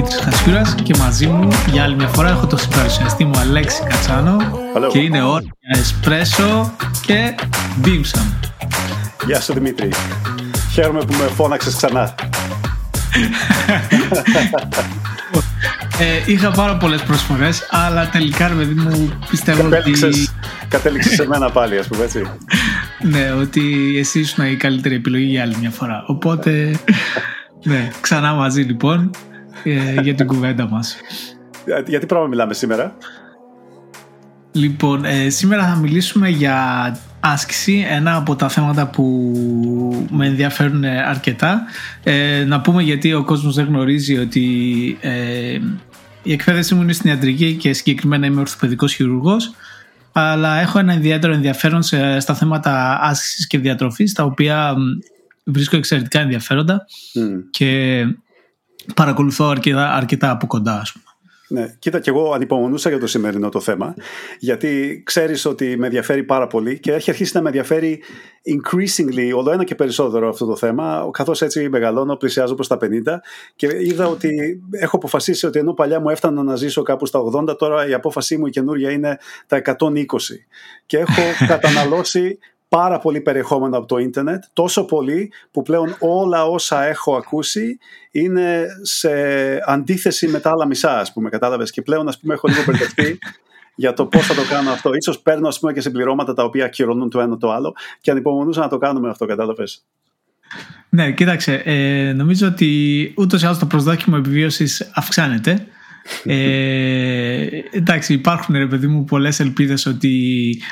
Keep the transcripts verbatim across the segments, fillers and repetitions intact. Δημήτρης Χασκύρας και μαζί μου για άλλη μια φορά έχω τον συμπαρουσιαστή μου Αλέξη Κατσάνο. Hello. Και είναι ώρα για Εσπρέσο και Δίμσαμ. Γεια σου Δημήτρη, χαίρομαι που με φώναξες ξανά. ε, είχα πάρα πολλές προσφορές, αλλά τελικά ρε παιδί μου πιστεύω κατέληξες, ότι... Κατέληξες σε μένα πάλι, ας πούμε έτσι. Ναι, ότι εσύ ήσουν η καλύτερη επιλογή για άλλη μια φορά. Οπότε, ναι, ξανά μαζί λοιπόν ε, για την κουβέντα μας. Για, για τι πράγμα μιλάμε σήμερα? Λοιπόν, ε, σήμερα θα μιλήσουμε για άσκηση, ένα από τα θέματα που με ενδιαφέρουν αρκετά. Ε, να πούμε γιατί ο κόσμος δεν γνωρίζει ότι ε, η εκπαίδευση μου είναι στην ιατρική και συγκεκριμένα είμαι ορθοπαιδικός χειρουργός, αλλά έχω ένα ιδιαίτερο ενδιαφέρον σε, στα θέματα άσκησης και διατροφής, τα οποία βρίσκω εξαιρετικά ενδιαφέροντα mm. και παρακολουθώ αρκετά, αρκετά από κοντά, ας πούμε. Ναι, κοίτα, και εγώ ανυπομονούσα για το σημερινό το θέμα, γιατί ξέρεις ότι με ενδιαφέρει πάρα πολύ και έχει αρχίσει να με ενδιαφέρει increasingly, όλο ένα και περισσότερο αυτό το θέμα, καθώς έτσι μεγαλώνω, πλησιάζω προς τα πενήντα και είδα ότι έχω αποφασίσει ότι ενώ παλιά μου έφτανα να ζήσω κάπου στα ογδόντα, τώρα η απόφασή μου η καινούρια είναι τα εκατόν είκοσι και έχω καταναλώσει πάρα πολύ περιεχόμενο από το ίντερνετ, τόσο πολύ που πλέον όλα όσα έχω ακούσει είναι σε αντίθεση με τα άλλα μισά, ας πούμε, κατάλαβες. Και πλέον, ας πούμε, έχω λίγο μπερδευτεί για το πώς θα το κάνω αυτό. Ίσως παίρνω, ας πούμε, και συμπληρώματα τα οποία ακυρώνουν το ένα το άλλο και ανυπομονούσα να το κάνουμε αυτό, κατάλαβες. Ναι, κοίταξε, ε, νομίζω ότι ούτως ή άλλως το προσδόκιμο επιβίωσης αυξάνεται. Ε, εντάξει, υπάρχουν ρε παιδί μου πολλές ελπίδες ότι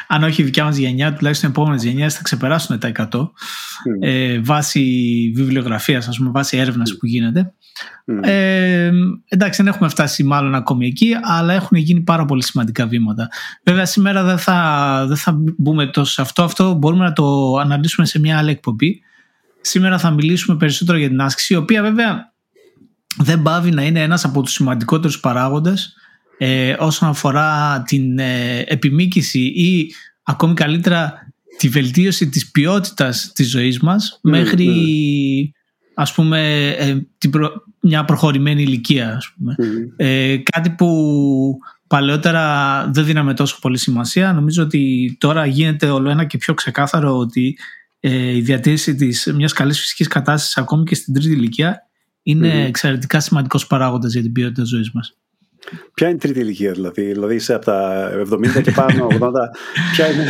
αν όχι η δικιά μας γενιά, τουλάχιστον οι επόμενες γενιές θα ξεπεράσουν τα εκατό mm. ε, βάσει βιβλιογραφίας, ας πούμε, βάσει έρευνας mm. που γίνεται. Mm. Ε, εντάξει, δεν έχουμε φτάσει μάλλον ακόμη εκεί, αλλά έχουν γίνει πάρα πολύ σημαντικά βήματα. Βέβαια σήμερα δεν θα, δεν θα μπούμε τόσο σε αυτό, αυτό μπορούμε να το αναλύσουμε σε μια άλλη εκπομπή. Σήμερα θα μιλήσουμε περισσότερο για την άσκηση, η οποία βέβαια δεν πάβει να είναι ένας από τους σημαντικότερους παράγοντες ε, όσον αφορά την ε, επιμήκυση ή ακόμη καλύτερα τη βελτίωση της ποιότητας της ζωής μας mm, μέχρι mm. ας πούμε ε, την προ, μια προχωρημένη ηλικία, ας πούμε. Mm. Ε, κάτι που παλαιότερα δεν δίναμε τόσο πολύ σημασία. Νομίζω ότι τώρα γίνεται όλο ένα και πιο ξεκάθαρο ότι ε, η διατήρηση της μιας καλής φυσικής κατάστασης ακόμη και στην τρίτη ηλικία είναι εξαιρετικά σημαντικός παράγοντας για την ποιότητα της ζωής μας. Ποια είναι η τρίτη ηλικία, δηλαδή, δηλαδή είσαι από τα εβδομήντα και πάνω, ογδόντα, ποια είναι,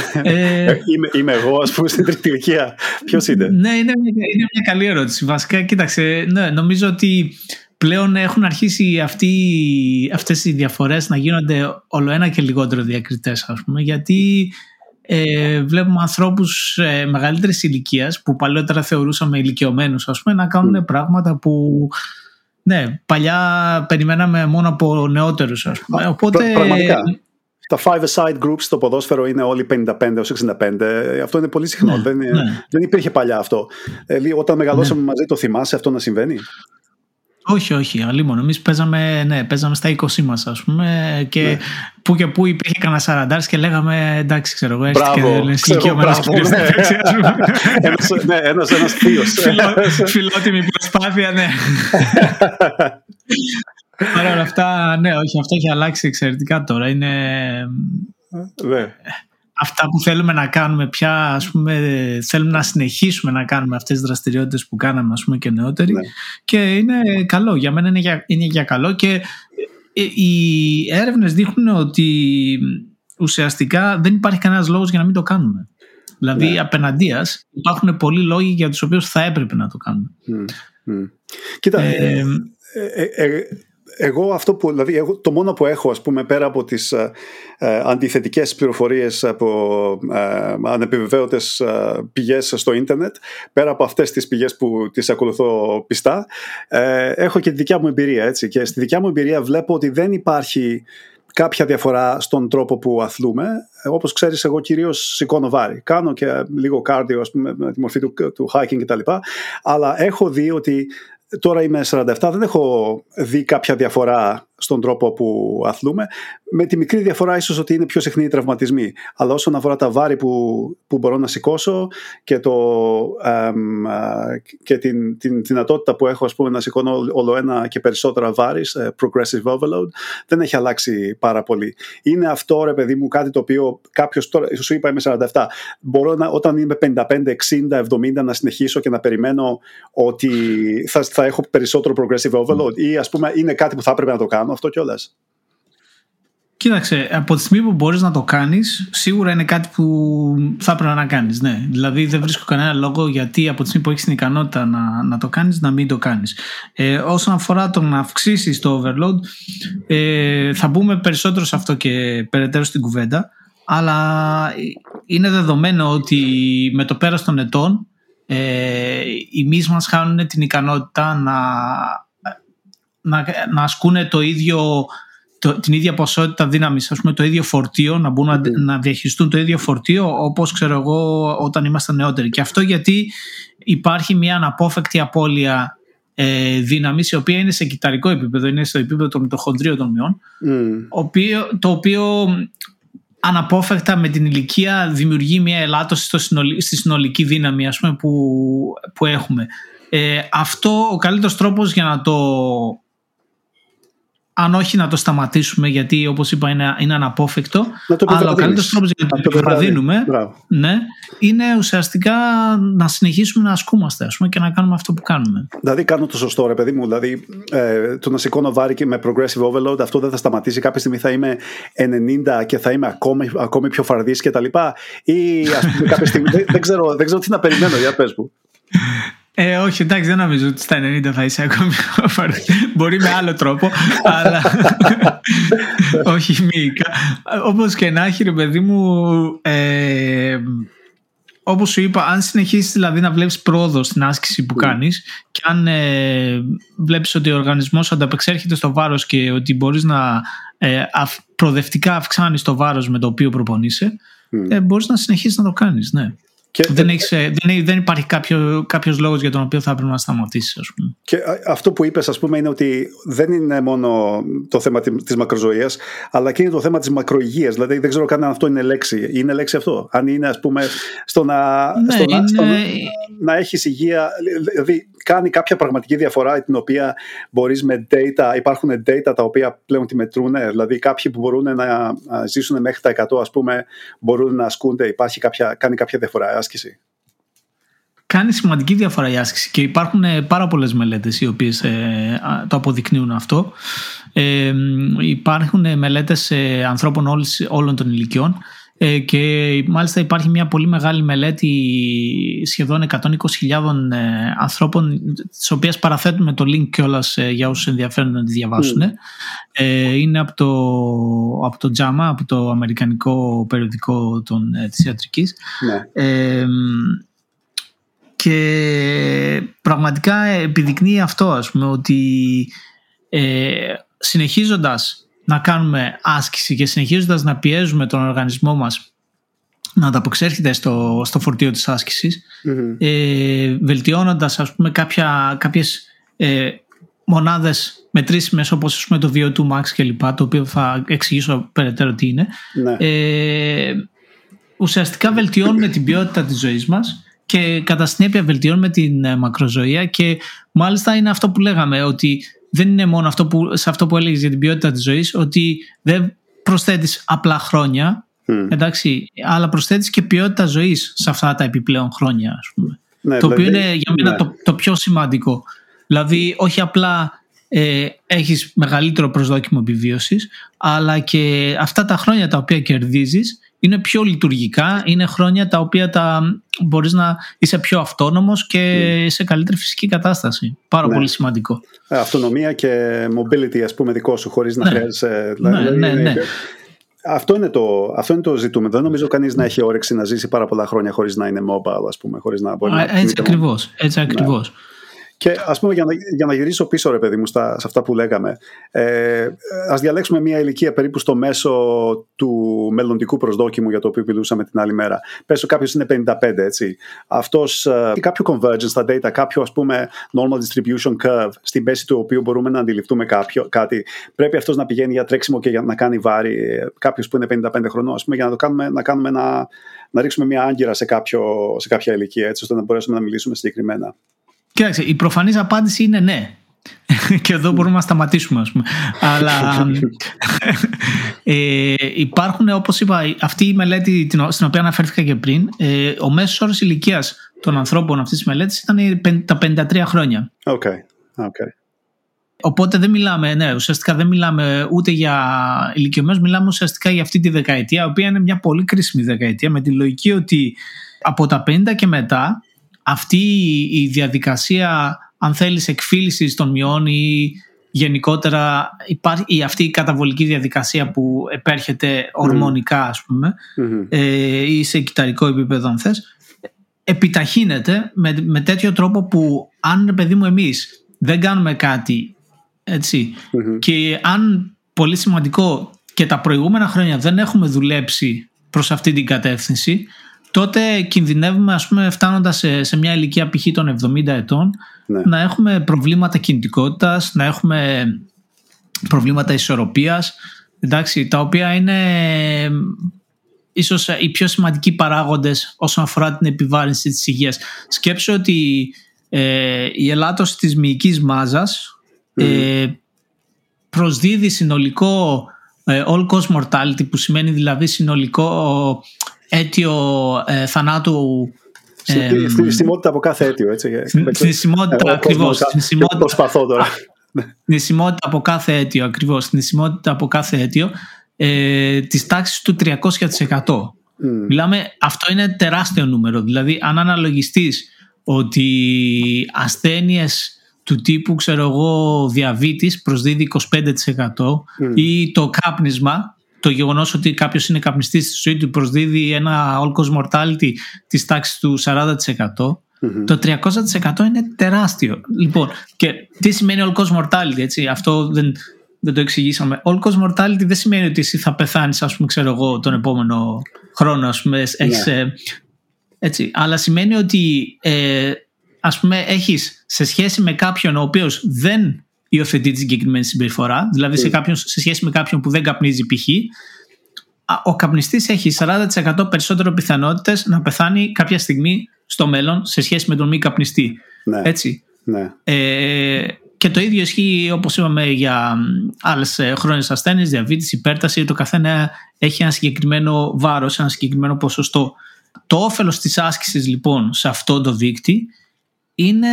είμαι, είμαι εγώ, ας πούμε, στην τρίτη ηλικία, ποιος είναι? Ναι, είναι, είναι μια καλή ερώτηση. Βασικά, κοίταξε, ναι, νομίζω ότι πλέον έχουν αρχίσει αυτοί, αυτές οι διαφορές να γίνονται ολοένα και λιγότερο διακριτές, ας πούμε, γιατί Ε, βλέπουμε ανθρώπους ε, μεγαλύτερης ηλικίας που παλαιότερα θεωρούσαμε ηλικιωμένους, ας πούμε, να κάνουν πράγματα που ναι, παλιά περιμέναμε μόνο από νεότερους, ας πούμε. Οπότε, πραγματικά, τα five-a-side groups στο ποδόσφαιρο είναι όλοι πενήντα πέντε έως εξήντα πέντε. Αυτό είναι πολύ συχνό, ναι, δεν, ναι. δεν υπήρχε παλιά αυτό. ε, Όταν μεγαλώσαμε ναι. μαζί, το θυμάσαι αυτό να συμβαίνει? Όχι, όχι, αλλήμον. Εμείς παίζαμε, ναι, παίζαμε στα είκοσι μας, ας πούμε, και ναι. που και που υπήρχε κανένα σαραντάρς και λέγαμε εντάξει, ξέρω εγώ, έτσι και δεν είναι συγκεκριμένος κύριος. Ναι, ναι, ένας, ένας θείος. Φιλότιμη προσπάθεια, ναι. Άρα όλα αυτά, ναι, όχι, αυτό έχει αλλάξει εξαιρετικά τώρα. Είναι... Ναι. Αυτά που θέλουμε να κάνουμε πια, ας πούμε, θέλουμε να συνεχίσουμε να κάνουμε αυτές τις δραστηριότητες που κάναμε, ας πούμε, και νεότεροι. Ναι. Και είναι καλό, για μένα είναι για, είναι για καλό. Και οι έρευνες δείχνουν ότι ουσιαστικά δεν υπάρχει κανένας λόγος για να μην το κάνουμε. Δηλαδή, ναι. απεναντίας υπάρχουν πολλοί λόγοι για τους οποίους θα έπρεπε να το κάνουμε. Mm, mm. Κοίτα... Ε, ε, ε, ε, Εγώ αυτό που, δηλαδή, εγώ, το μόνο που έχω, ας πούμε, πέρα από τις ε, αντιθετικές πληροφορίες από ε, ανεπιβεβαίωτες ε, πηγές στο ίντερνετ, πέρα από αυτές τις πηγές που τις ακολουθώ πιστά, ε, έχω και τη δικιά μου εμπειρία, έτσι. Και στη δικιά μου εμπειρία βλέπω ότι δεν υπάρχει κάποια διαφορά στον τρόπο που αθλούμε. Όπως ξέρεις, εγώ κυρίως σηκώνω βάρη. Κάνω και λίγο κάρδιο, ας πούμε, με τη μορφή του, του hiking κτλ. Αλλά έχω δει ότι τώρα είμαι σαράντα επτά, δεν έχω δει κάποια διαφορά στον τρόπο που αθλούμε, με τη μικρή διαφορά ίσως ότι είναι πιο συχνοί οι τραυματισμοί. Αλλά όσον αφορά τα βάρη που, που μπορώ να σηκώσω και, το, ε, ε, και την, την δυνατότητα που έχω, ας πούμε, να σηκώνω όλο ένα και περισσότερα βάρη, progressive overload, δεν έχει αλλάξει πάρα πολύ. Είναι αυτό, ρε παιδί μου, κάτι το οποίο κάποιος τώρα, σου είπα είμαι σαράντα επτά, μπορώ να, όταν είμαι πενήντα πέντε, εξήντα, εβδομήντα να συνεχίσω και να περιμένω ότι θα, θα έχω περισσότερο progressive overload, mm. ή ας πούμε είναι κάτι που θα έπρεπε να το κάνω αυτό κιόλας? Κοίταξε, από τη στιγμή που μπορείς να το κάνεις, σίγουρα είναι κάτι που θα έπρεπε να κάνεις, ναι. Δηλαδή δεν βρίσκω κανένα λόγο γιατί από τη στιγμή που έχεις την ικανότητα να, να το κάνεις, να μην το κάνεις. Ε, όσον αφορά το να αυξήσεις το overload, ε, θα μπούμε περισσότερο σε αυτό και περαιτέρω στην κουβέντα, αλλά είναι δεδομένο ότι με το πέρας των ετών ε, οι μυς μας χάνουν την ικανότητα να, να, να ασκούνε το ίδιο... Το, την ίδια ποσότητα δύναμης, ας πούμε, το ίδιο φορτίο, να μπουν mm. να διαχειριστούν το ίδιο φορτίο όπως, ξέρω εγώ, όταν ήμασταν νεότεροι. Και αυτό γιατί υπάρχει μια αναπόφευκτη απώλεια ε, δύναμης, η οποία είναι σε κυταρικό επίπεδο, είναι στο επίπεδο των μυτοχονδρίων των μειών, mm. οποίο, το οποίο αναπόφευκτα με την ηλικία δημιουργεί μια ελάττωση στο συνολ, στη συνολική δύναμη, ας πούμε, που, που έχουμε. Ε, αυτό ο καλύτερος τρόπος για να το... Αν όχι να το σταματήσουμε, γιατί όπως είπα είναι, είναι αναπόφευκτο, αλλά ο καλύτερος τρόπος για να το επιβραδύνουμε ναι, είναι ουσιαστικά να συνεχίσουμε να ασκούμαστε, ας πούμε, και να κάνουμε αυτό που κάνουμε. Δηλαδή κάνω το σωστό, ρε παιδί μου. Δηλαδή ε, το να σηκώνω βάρη και με progressive overload, αυτό δεν θα σταματήσει. Κάποια στιγμή θα είμαι ενενήντα και θα είμαι ακόμη, ακόμη πιο φαρδής κτλ. Ή ας πούμε κάποια στιγμή. δεν, δεν, ξέρω, δεν ξέρω τι να περιμένω, για πες μου. Ε, όχι, εντάξει, δεν νομίζω ότι στα ενενήντα θα είσαι ακόμη. Μπορεί με άλλο τρόπο, αλλά όχι μήκα. Όπως και να έχει, ρε παιδί μου, ε, όπως σου είπα, αν συνεχίσεις δηλαδή να βλέπεις πρόοδο στην άσκηση που κάνεις και αν ε, βλέπεις ότι ο οργανισμός ανταπεξέρχεται στο βάρος και ότι μπορείς να ε, προοδευτικά αυξάνεις το βάρος με το οποίο προπονείσαι, ε, μπορείς να συνεχίσεις να το κάνεις, ναι. Και δεν, έχεις, δεν, δεν υπάρχει κάποιο, κάποιος λόγος για τον οποίο θα πρέπει να σταματήσεις, ας πούμε. Και αυτό που είπες, ας πούμε, είναι ότι δεν είναι μόνο το θέμα της μακροζωίας, αλλά και είναι το θέμα της μακρουγείας. Δηλαδή δεν ξέρω καν αν αυτό είναι λέξη. Είναι λέξη αυτό? Αν είναι, ας πούμε, στο να, ναι, στο είναι... στο να, να έχεις υγεία. Δηλαδή κάνει κάποια πραγματική διαφορά την οποία μπορείς με data. Υπάρχουν data τα οποία πλέον τη μετρούν. Δηλαδή κάποιοι που μπορούν να ζήσουν μέχρι τα εκατό, ας πούμε, μπορούν να ασκούνται. Υπάρχει κάποια, κάνει κάποια διαφορά άσκηση? Κάνει σημαντική διαφορά η άσκηση και υπάρχουν πάρα πολλές μελέτες οι οποίες ε, το αποδεικνύουν αυτό. Ε, υπάρχουν μελέτες ε, ανθρώπων όλης, όλων των ηλικιών ε, και μάλιστα υπάρχει μια πολύ μεγάλη μελέτη σχεδόν εκατόν είκοσι χιλιάδες ε, ανθρώπων, τις οποίες παραθέτουμε το link κιόλας ε, για όσους ενδιαφέρονται να τη διαβάσουν. Mm. Ε, είναι από το, από το τζάμα, από το αμερικανικό περιοδικό των, ε, της ιατρικής. Mm. Ε, και πραγματικά επιδεικνύει αυτό, ας πούμε, ότι ε, συνεχίζοντας να κάνουμε άσκηση και συνεχίζοντας να πιέζουμε τον οργανισμό μας να ανταπεξέρχεται στο, στο φορτίο της άσκησης, mm-hmm. ε, βελτιώνοντας, ας πούμε, κάποια, κάποιες ε, μονάδες μετρήσιμες, όπως, ας πούμε, το βι ο τού max και λοιπά, το οποίο θα εξηγήσω περαιτέρω τι είναι, ναι. ε, ουσιαστικά βελτιώνουμε την ποιότητα της ζωής μας και κατά συνέπεια βελτιώνουμε την μακροζωία. Και μάλιστα είναι αυτό που λέγαμε, ότι δεν είναι μόνο αυτό που, σε αυτό που έλεγες για την ποιότητα της ζωής, ότι δεν προσθέτεις απλά χρόνια, mm. εντάξει, αλλά προσθέτεις και ποιότητα ζωής σε αυτά τα επιπλέον χρόνια, ας πούμε. Ναι, το δηλαδή, οποίο είναι για μένα ναι. το, το πιο σημαντικό. Δηλαδή όχι απλά ε, έχεις μεγαλύτερο προσδόκιμο επιβίωσης, αλλά και αυτά τα χρόνια τα οποία κερδίζεις είναι πιο λειτουργικά, είναι χρόνια τα οποία τα μπορείς να είσαι πιο αυτόνομος και mm. σε καλύτερη φυσική κατάσταση. Πάρα ναι. πολύ σημαντικό. Αυτονομία και mobility, ας πούμε, δικό σου, χωρίς ναι. να χρειάζεσαι. Δηλαδή, ναι, ναι, ναι. ναι. Αυτό είναι το, αυτό είναι το ζητούμενο. Δεν νομίζω κανείς να έχει όρεξη να ζήσει πάρα πολλά χρόνια χωρίς να είναι mobile, ας πούμε, χωρίς να μπορεί να... Έτσι ακριβώς, έτσι ακριβώς. Και ας πούμε για να, για να γυρίσω πίσω ρε παιδί μου στα, σε αυτά που λέγαμε, ε, ας διαλέξουμε μια ηλικία περίπου στο μέσο του μελλοντικού προσδόκιμου για το οποίο μιλούσαμε την άλλη μέρα. Πες κάποιος είναι πενήντα πέντε, έτσι. Αυτός, ε, κάποιο convergence στα data, κάποιο ας πούμε normal distribution curve στην πέση του οποίου μπορούμε να αντιληφθούμε κάποιο, κάτι. Πρέπει αυτός να πηγαίνει για τρέξιμο και για να κάνει βάρη, κάποιος που είναι πενήντα πέντε χρονών ας πούμε, για να το κάνουμε, να, κάνουμε να, να ρίξουμε μια άγκυρα σε, κάποιο, σε κάποια ηλικία, έτσι ώστε να μπορέσουμε να μιλήσουμε συγκεκριμένα. Κοιτάξτε, η προφανής απάντηση είναι ναι. Και εδώ μπορούμε να σταματήσουμε, ας πούμε. Αλλά ε, υπάρχουν, όπως είπα, αυτή η μελέτη στην οποία αναφέρθηκα και πριν, ε, ο μέσος όρος ηλικίας των ανθρώπων αυτής της μελέτης ήταν τα πενήντα τρία χρόνια. Okay. Okay. Οπότε δεν μιλάμε, ναι, ουσιαστικά δεν μιλάμε ούτε για ηλικιωμένους, μιλάμε ουσιαστικά για αυτή τη δεκαετία, η οποία είναι μια πολύ κρίσιμη δεκαετία, με τη λογική ότι από τα πενήντα και μετά, αυτή η διαδικασία, αν θέλεις, εκφύλησης των μειών ή γενικότερα υπάρχει, αυτή η καταβολική διαδικασία που επέρχεται ορμονικά, ας πούμε, mm-hmm. ε, ή σε κυταρικό επίπεδο, αν θες, επιταχύνεται με, με τέτοιο τρόπο που αν, παιδί μου, εμείς δεν κάνουμε κάτι, έτσι, mm-hmm. και αν, πολύ σημαντικό, και τα προηγούμενα χρόνια δεν έχουμε δουλέψει προς αυτή την κατεύθυνση, τότε κινδυνεύουμε, ας πούμε, φτάνοντας σε, σε μια ηλικία π.χ. των εβδομήντα ετών, ναι. να έχουμε προβλήματα κινητικότητας, να έχουμε προβλήματα ισορροπίας, εντάξει, τα οποία είναι ίσως οι πιο σημαντικοί παράγοντες όσον αφορά την επιβάρυνση της υγείας. Σκέψου ότι ε, η ελάττωση της μυϊκής μάζας mm. ε, προσδίδει συνολικό ε, all-cause mortality, που σημαίνει δηλαδή συνολικό αίτιο ε, θανάτου. Ε, θνησιμότητα από κάθε αίτιο, έτσι. Θνησιμότητα, ακριβώς. Προσπαθώ τώρα. Θνησιμότητα από κάθε αίτιο, ακριβώς. Θνησιμότητα από κάθε αίτιο ε, της τάξης του τριακόσια τοις εκατό. Mm. Μιλάμε, αυτό είναι τεράστιο νούμερο. Δηλαδή, αν αναλογιστείς ότι ασθένειες του τύπου, ξέρω εγώ, διαβήτης προσδίδει είκοσι πέντε τοις εκατό mm. ή το κάπνισμα, το γεγονός ότι κάποιος είναι καπνιστής στη ζωή του προσδίδει ένα all-cause mortality της τάξης του σαράντα τοις εκατό. Mm-hmm. Το τριακόσια τοις εκατό είναι τεράστιο. Λοιπόν, και τι σημαίνει all-cause mortality, έτσι, αυτό δεν, δεν το εξηγήσαμε. All-cause mortality δεν σημαίνει ότι εσύ θα πεθάνεις, ας πούμε, ξέρω εγώ, τον επόμενο χρόνο, ας πούμε, έχεις, yeah. ε, έτσι. Αλλά σημαίνει ότι, ε, ας πούμε, έχεις σε σχέση με κάποιον ο οποίος δεν υιοθετεί τη συγκεκριμένη συμπεριφορά, δηλαδή σε, κάποιον, σε σχέση με κάποιον που δεν καπνίζει π.χ., ο καπνιστής έχει σαράντα τοις εκατό περισσότερο πιθανότητες να πεθάνει κάποια στιγμή στο μέλλον σε σχέση με τον μη καπνιστή. Ναι. Έτσι. Ναι. Ε, και το ίδιο ισχύει, όπως είπαμε, για άλλες χρόνιες ασθένειες, διαβήτηση, υπέρταση. Το καθένα έχει ένα συγκεκριμένο βάρος, ένα συγκεκριμένο ποσοστό. Το όφελος της άσκησης, λοιπόν, σε αυτό το δείκτη είναι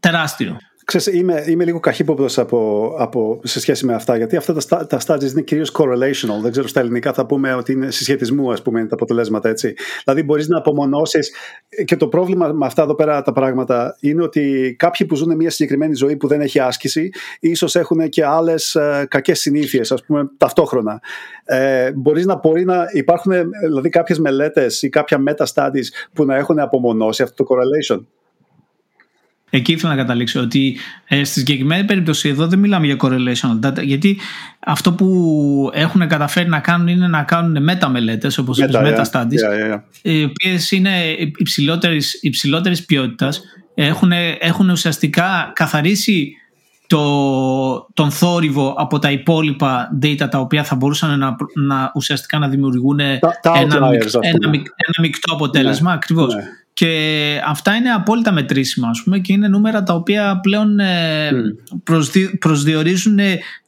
τεράστιο. Ξέρεις, είμαι, είμαι λίγο καχύποπτος από, από, σε σχέση με αυτά, γιατί αυτά τα, τα studies είναι κυρίως correlational. Δεν ξέρω, στα ελληνικά θα πούμε ότι είναι συσχετισμού, ας πούμε, είναι τα αποτελέσματα, έτσι. Δηλαδή μπορείς να απομονώσεις, και το πρόβλημα με αυτά εδώ πέρα τα πράγματα είναι ότι κάποιοι που ζουν μια συγκεκριμένη ζωή που δεν έχει άσκηση, ίσως έχουν και άλλες ε, κακές συνήθειες, ας πούμε, ταυτόχρονα. Ε, μπορείς να, μπορεί να υπάρχουν δηλαδή κάποιες μελέτες ή κάποια meta-studies που να έχουν απομονώσει αυτό το correlation. Εκεί ήθελα να καταλήξω ότι ε, στη συγκεκριμένη περίπτωση εδώ δεν μιλάμε για correlational data, γιατί αυτό που έχουν καταφέρει να κάνουν είναι να κάνουν μεταμελέτες, όπως είπες, meta-studies, yeah, yeah. οι οποίες είναι υψηλότερης, υψηλότερης ποιότητας, έχουν, έχουν ουσιαστικά καθαρίσει το, τον θόρυβο από τα υπόλοιπα data, τα οποία θα μπορούσαν να, να, ουσιαστικά να δημιουργούν τα, τα ένα, ένα, ένα, ένα μεικτό αποτέλεσμα, yeah. ακριβώς. Yeah. Και αυτά είναι απόλυτα μετρήσιμα, ας πούμε, και είναι νούμερα τα οποία πλέον mm. προσδι, προσδιορίζουν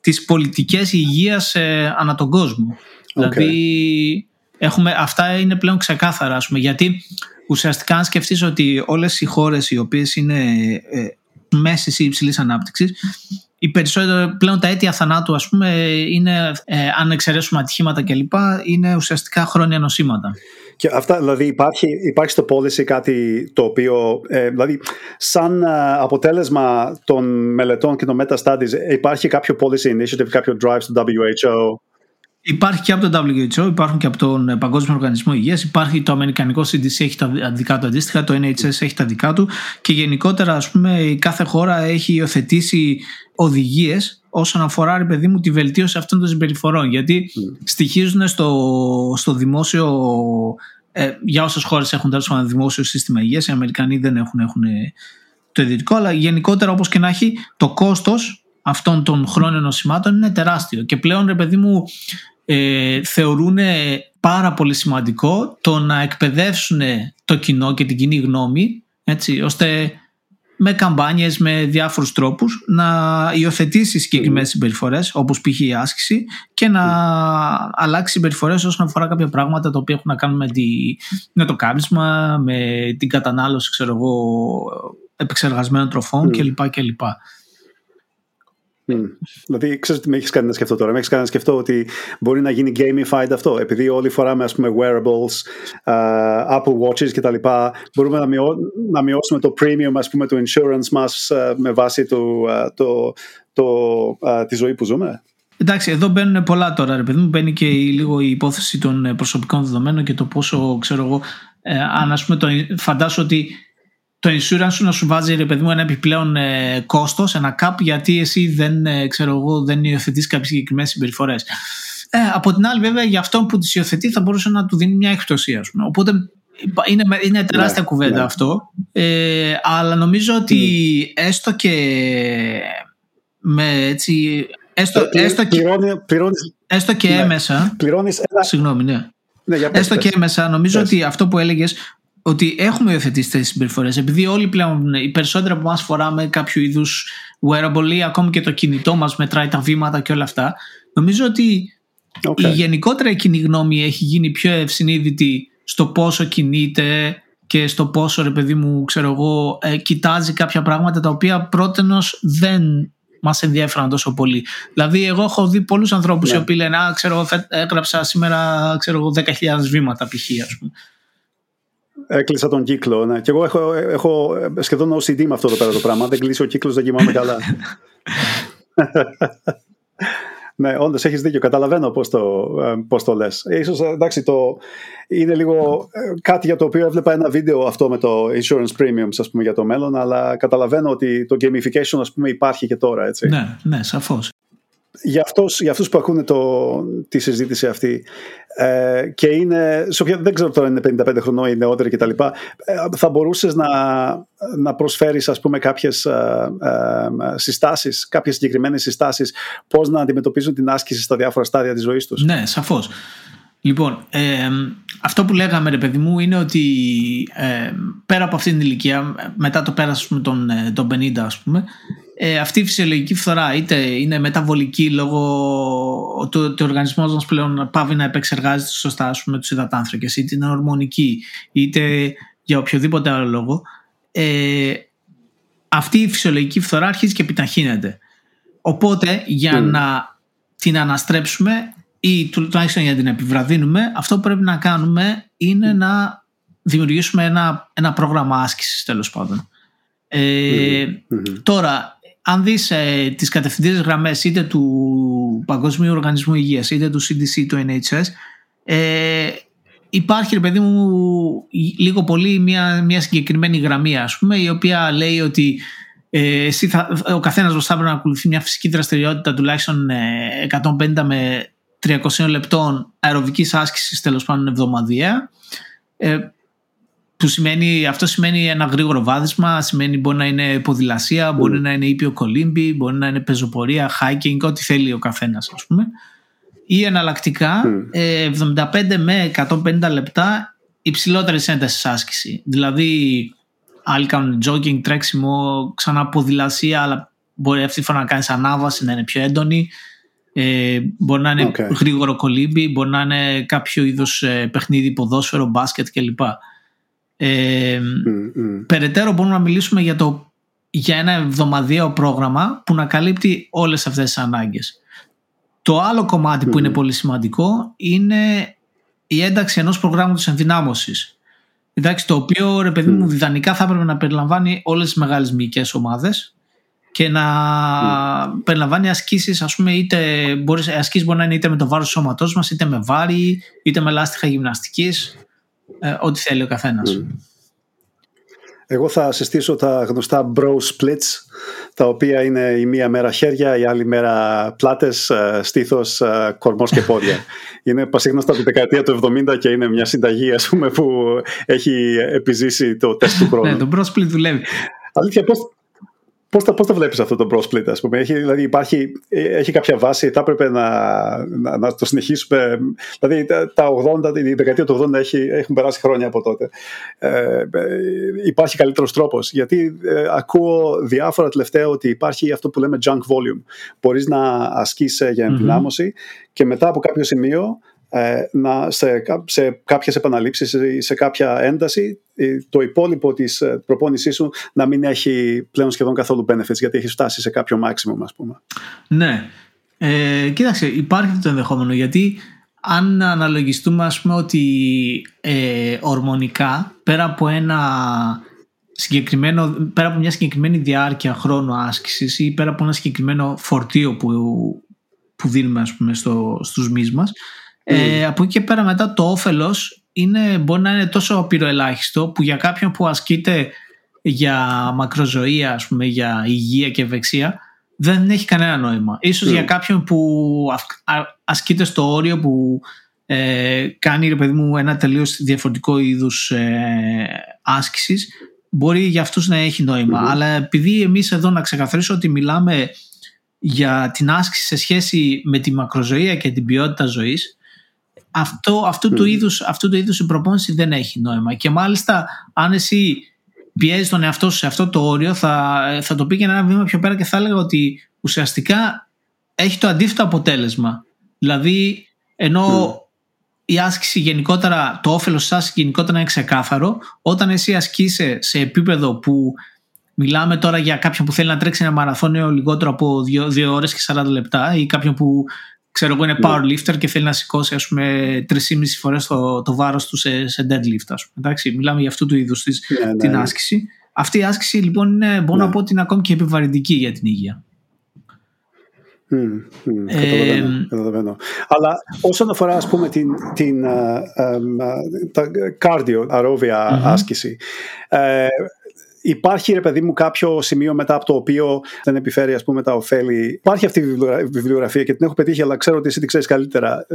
τις πολιτικές υγείας ε, ανά τον κόσμο. Okay. Δηλαδή έχουμε, αυτά είναι πλέον ξεκάθαρα, ας πούμε, γιατί ουσιαστικά αν σκεφτείς ότι όλες οι χώρες οι οποίες είναι ε, μέσης ή υψηλής ανάπτυξης, οι περισσότερο, πλέον τα αίτια θανάτου, ας πούμε, είναι, ε, αν εξαιρέσουμε ατυχήματα κλπ, είναι ουσιαστικά χρόνια νοσήματα. Και αυτά, δηλαδή υπάρχει, υπάρχει στο policy κάτι το οποίο, ε, δηλαδή σαν αποτέλεσμα των μελετών και των meta studies, υπάρχει κάποιο policy initiative, κάποιο drive στο ντάμπλιου έιτς ο. Υπάρχει και από το ντάμπλιου έιτς ο, υπάρχουν και από τον Παγκόσμιο Οργανισμό Υγείας, υπάρχει το αμερικανικό σι ντι σι, έχει τα δικά του αντίστοιχα, το εν έιτς ες έχει τα δικά του, και γενικότερα ας πούμε η κάθε χώρα έχει υιοθετήσει οδηγίες όσον αφορά, ρε παιδί μου, τη βελτίωση αυτών των συμπεριφορών, γιατί mm. στοιχίζουν στο, στο δημόσιο, ε, για όσες χώρες έχουν τέλος ένα δημόσιο σύστημα υγείας, οι Αμερικανοί δεν έχουν, έχουν το ιδιωτικό, αλλά γενικότερα όπως και να έχει, το κόστος αυτών των χρόνων νοσημάτων είναι τεράστιο, και πλέον, ρε παιδί μου, ε, θεωρούν πάρα πολύ σημαντικό το να εκπαιδεύσουν το κοινό και την κοινή γνώμη, έτσι, ώστε με καμπάνιες, με διάφορους τρόπους να υιοθετήσει συγκεκριμένες συμπεριφορές, όπως π.χ. η άσκηση, και να mm. αλλάξει συμπεριφορές όσον αφορά κάποια πράγματα τα οποία έχουν να κάνουν με, τη, με το κάπνισμα, με την κατανάλωση, ξέρω εγώ, επεξεργασμένων τροφών mm. κλπ. κλπ. Mm. Δηλαδή, ξέρεις ότι με έχεις κάνει να σκεφτώ τώρα. Με έχεις κάνει να σκεφτώ ότι μπορεί να γίνει gamified αυτό. Επειδή όλοι φοράμε, ας πούμε, wearables, uh, Apple Watches κτλ. Μπορούμε να, μειώ, να μειώσουμε το premium, ας πούμε, του insurance μας uh, με βάση του, uh, το, το, uh, τη ζωή που ζούμε. Εντάξει, εδώ μπαίνουν πολλά τώρα, ρε παιδί μου. Μπαίνει και λίγο η υπόθεση των προσωπικών δεδομένων και το πόσο, ξέρω εγώ, ε, αν ας πούμε, το, φαντάσου ότι το insurance σου να σου βάζει, ρε παιδί μου, ένα επιπλέον ε, κόστος, ένα cap, γιατί εσύ δεν, ε, ξέρω εγώ, δεν υιοθετείς κάποιες συγκεκριμένες συμπεριφορές. Ε, από την άλλη, βέβαια, για αυτόν που τις υιοθετεί θα μπορούσε να του δίνει μια εκπτωσία. Οπότε είναι, είναι τεράστια yeah, κουβέντα yeah. αυτό. Ε, αλλά νομίζω ότι mm. έστω και με έτσι. Έστω, yeah, έστω yeah, και, πληρώνεις, έστω και yeah. έμεσα. Πληρώνεις ένα... Συγγνώμη, ναι. Yeah, έστω yeah, και yeah. έμεσα, νομίζω yeah. ότι αυτό που έλεγες, ότι έχουμε υιοθετήσει τις συμπεριφορές, επειδή όλοι πλέον, οι περισσότεροι από εμάς φοράμε κάποιο είδους wearable ή ακόμη και το κινητό μας μετράει τα βήματα και όλα αυτά, νομίζω ότι okay. η γενικότερα κοινή γνώμη έχει γίνει πιο ευσυνείδητη στο πόσο κινείται και στο πόσο, ρε παιδί μου, ξέρω εγώ, ε, κοιτάζει κάποια πράγματα τα οποία πρότενος δεν μας ενδιαφέραν τόσο πολύ. Δηλαδή, εγώ έχω δει πολλούς ανθρώπους yeah. οι οποίοι λένε, α, ξέρω, έγραψα σήμερα, ξέρω εγώ, δέκα χιλιάδες βήματα π.χ., ας πούμε. Έκλεισα τον κύκλο. Ναι. Και εγώ έχω, έχω σχεδόν ο σι ντι με αυτό εδώ πέρα το πράγμα. Αν δεν κλείσει ο κύκλος, δεν κοιμάμαι καλά. Ναι, όντως έχεις δίκιο. Καταλαβαίνω πώς το, πώς το λες. Ίσως, εντάξει, το, είναι λίγο κάτι για το οποίο έβλεπα ένα βίντεο αυτό με το insurance premiums, ας πούμε, για το μέλλον, αλλά καταλαβαίνω ότι το gamification, ας πούμε, υπάρχει και τώρα. Έτσι. Ναι, ναι, σαφώς. Για, αυτός, για αυτούς που ακούνε το, τη συζήτηση αυτή ε, και είναι, σε οποια, δεν ξέρω τώρα είναι πενήντα πέντε χρονών ή νεότεροι κτλ, ε, θα μπορούσες να, να προσφέρεις, ας πούμε, κάποιες ε, ε, συστάσεις, κάποιες συγκεκριμένες συστάσεις πώς να αντιμετωπίζουν την άσκηση στα διάφορα στάδια της ζωής τους. Ναι, σαφώς. Λοιπόν, ε, αυτό που λέγαμε, ρε παιδί μου, είναι ότι ε, πέρα από αυτήν την ηλικία, μετά το πέρας, ας πούμε, των, των πενήντα, ας πούμε, Ε, αυτή η φυσιολογική φθορά είτε είναι μεταβολική λόγω ότι ο οργανισμός μας πλέον πάβει να επεξεργάζεται σωστά, ας πούμε, τους υδατάνθρακες, είτε είναι ορμονική είτε για οποιοδήποτε άλλο λόγο, ε, αυτή η φυσιολογική φθορά αρχίζει και επιταχύνεται. Οπότε για mm. να την αναστρέψουμε ή τουλάχιστον για να την επιβραδύνουμε, αυτό που πρέπει να κάνουμε είναι mm. να δημιουργήσουμε ένα, ένα πρόγραμμα άσκησης, τέλος πάντων. Ε, mm-hmm. Τώρα, αν δεις ε, τις κατευθυντήριες γραμμές είτε του Παγκοσμίου Οργανισμού Υγείας είτε του σι ντι σι, του εν έιτς ες, ε, υπάρχει, ρε παιδί μου, λίγο πολύ μια, μια συγκεκριμένη γραμμή, ας πούμε, η οποία λέει ότι ε, εσύ θα, ο καθένας μας θα πρέπει να ακολουθεί μια φυσική δραστηριότητα τουλάχιστον ε, εκατόν πενήντα με τριακόσια λεπτών αεροβικής άσκησης, τέλος πάντων, εβδομαδιαία. Ε, Που σημαίνει, αυτό σημαίνει ένα γρήγορο βάδισμα, σημαίνει μπορεί να είναι ποδηλασία, mm. μπορεί να είναι ήπιο κολύμπι, μπορεί να είναι πεζοπορία, hiking, ό,τι θέλει ο καθένας, ας πούμε. Ή εναλλακτικά mm. εβδομήντα πέντε με εκατόν πενήντα λεπτά υψηλότερης έντασης άσκηση. Δηλαδή, άλλοι κάνουν jogging, τρέξιμο, ξανά ποδηλασία, αλλά μπορεί αυτή τη φορά να κάνεις ανάβαση, να είναι πιο έντονη. Ε, μπορεί να είναι okay. γρήγορο κολύμπι, μπορεί να είναι κάποιο είδος παιχνίδι, ποδόσφαιρο, μπάσκετ κλπ. Ε, mm, mm. Περαιτέρω μπορούμε να μιλήσουμε για, το, για ένα εβδομαδιαίο πρόγραμμα που να καλύπτει όλες αυτές τις ανάγκες. Το άλλο κομμάτι mm. που είναι πολύ σημαντικό είναι η ένταξη ενός προγράμματος ενδυνάμωσης, εντάξει, το οποίο, ρε παιδί μου, mm. ιδανικά θα έπρεπε να περιλαμβάνει όλες τις μεγάλες μυϊκές ομάδες και να mm. περιλαμβάνει ασκήσεις, ας πούμε, είτε μπορείς, ασκήσεις μπορεί να είναι είτε με το βάρος του σώματός μας, είτε με βάρη, είτε με λάστιχα γυμναστικής, ε, ό,τι θέλει ο καθένας. Mm. Εγώ θα συστήσω τα γνωστά bro splits, τα οποία είναι η μία μέρα χέρια, η άλλη μέρα πλάτες, στήθος, κορμός και πόδια. Είναι πασίγνωστα από τη δεκαετία του εβδομήντα και είναι μια συνταγή, ας πούμε, που έχει επιζήσει το τεστ του χρόνου. Ναι, το bro split δουλεύει. Αλήθεια, πώς, πώς, τα, πώς τα βλέπεις αυτό το bro split, ας πούμε? Έχει, δηλαδή υπάρχει, έχει κάποια βάση, θα έπρεπε να, να, να το συνεχίσουμε. Δηλαδή τα, τα ογδόντα, η δεκαετία του ογδόντα έχει, έχουν περάσει χρόνια από τότε. Ε, υπάρχει καλύτερος τρόπος? Γιατί ε, ακούω διάφορα τελευταία ότι υπάρχει αυτό που λέμε junk volume. Μπορείς να ασκείς για ενδυνάμωση mm-hmm. και μετά από κάποιο σημείο, να σε, σε κάποιες επαναλήψεις ή σε κάποια ένταση, το υπόλοιπο της προπόνησής σου να μην έχει πλέον σχεδόν καθόλου benefits, γιατί έχει φτάσει σε κάποιο maximum, ας πούμε. Ναι, ε, κοίταξε, υπάρχει αυτό το ενδεχόμενο, γιατί αν αναλογιστούμε, ας πούμε, ότι ε, ορμονικά πέρα από ένα συγκεκριμένο, πέρα από μια συγκεκριμένη διάρκεια χρόνου άσκησης ή πέρα από ένα συγκεκριμένο φορτίο που, που δίνουμε, ας πούμε, στο, στους μυς μας, Mm. Ε, από εκεί και πέρα μετά το όφελος είναι, μπορεί να είναι τόσο απειροελάχιστο που για κάποιον που ασκείται για μακροζωία, ας πούμε, για υγεία και ευεξία, δεν έχει κανένα νόημα. Ίσως mm. για κάποιον που ασκείται στο όριο, που ε, κάνει, ρε παιδί μου, ένα τελείως διαφορετικό είδους ε, άσκησης, μπορεί για αυτούς να έχει νόημα. Mm. Αλλά επειδή εμείς εδώ, να ξεκαθαρίσω ότι μιλάμε για την άσκηση σε σχέση με τη μακροζωία και την ποιότητα ζωής, Αυτό, αυτού, του είδους, αυτού του είδους η προπόνηση δεν έχει νόημα. Και μάλιστα, αν εσύ πιέζεις τον εαυτό σου σε αυτό το όριο, θα, θα το πήγαινε ένα βήμα πιο πέρα και θα έλεγα ότι ουσιαστικά έχει το αντίθετο αποτέλεσμα. Δηλαδή, ενώ mm. η άσκηση γενικότερα, το όφελος της άσκησης γενικότερα είναι ξεκάθαρο, όταν εσύ ασκείσαι σε επίπεδο που μιλάμε τώρα για κάποιον που θέλει να τρέξει ένα μαραθώνιο λιγότερο από δύο ώρες και σαράντα λεπτά ή κάποιον που, ξέρω εγώ, είναι powerlifter και θέλει να σηκώσει, ας πούμε, τρεις και μισή φορές το, το βάρος του σε, σε deadlift, ας πούμε. Εντάξει, μιλάμε για αυτού του είδους της, yeah, την yeah. άσκηση. Αυτή η άσκηση, λοιπόν, είναι, μπορώ yeah. να πω ότι είναι ακόμη και επιβαρυντική για την υγεία. Mm, mm, ε, καταλαβαίνω, καταλαβαίνω. Αλλά όσον αφορά, ας πούμε, την, την uh, um, τα cardio, αερόβια mm-hmm. άσκηση, ε, υπάρχει, ρε παιδί μου, κάποιο σημείο μετά από το οποίο δεν επιφέρει, ας πούμε, τα ωφέλη? Υπάρχει αυτή η βιβλιογραφία και την έχω πετύχει, αλλά ξέρω ότι εσύ την ξέρεις καλύτερα.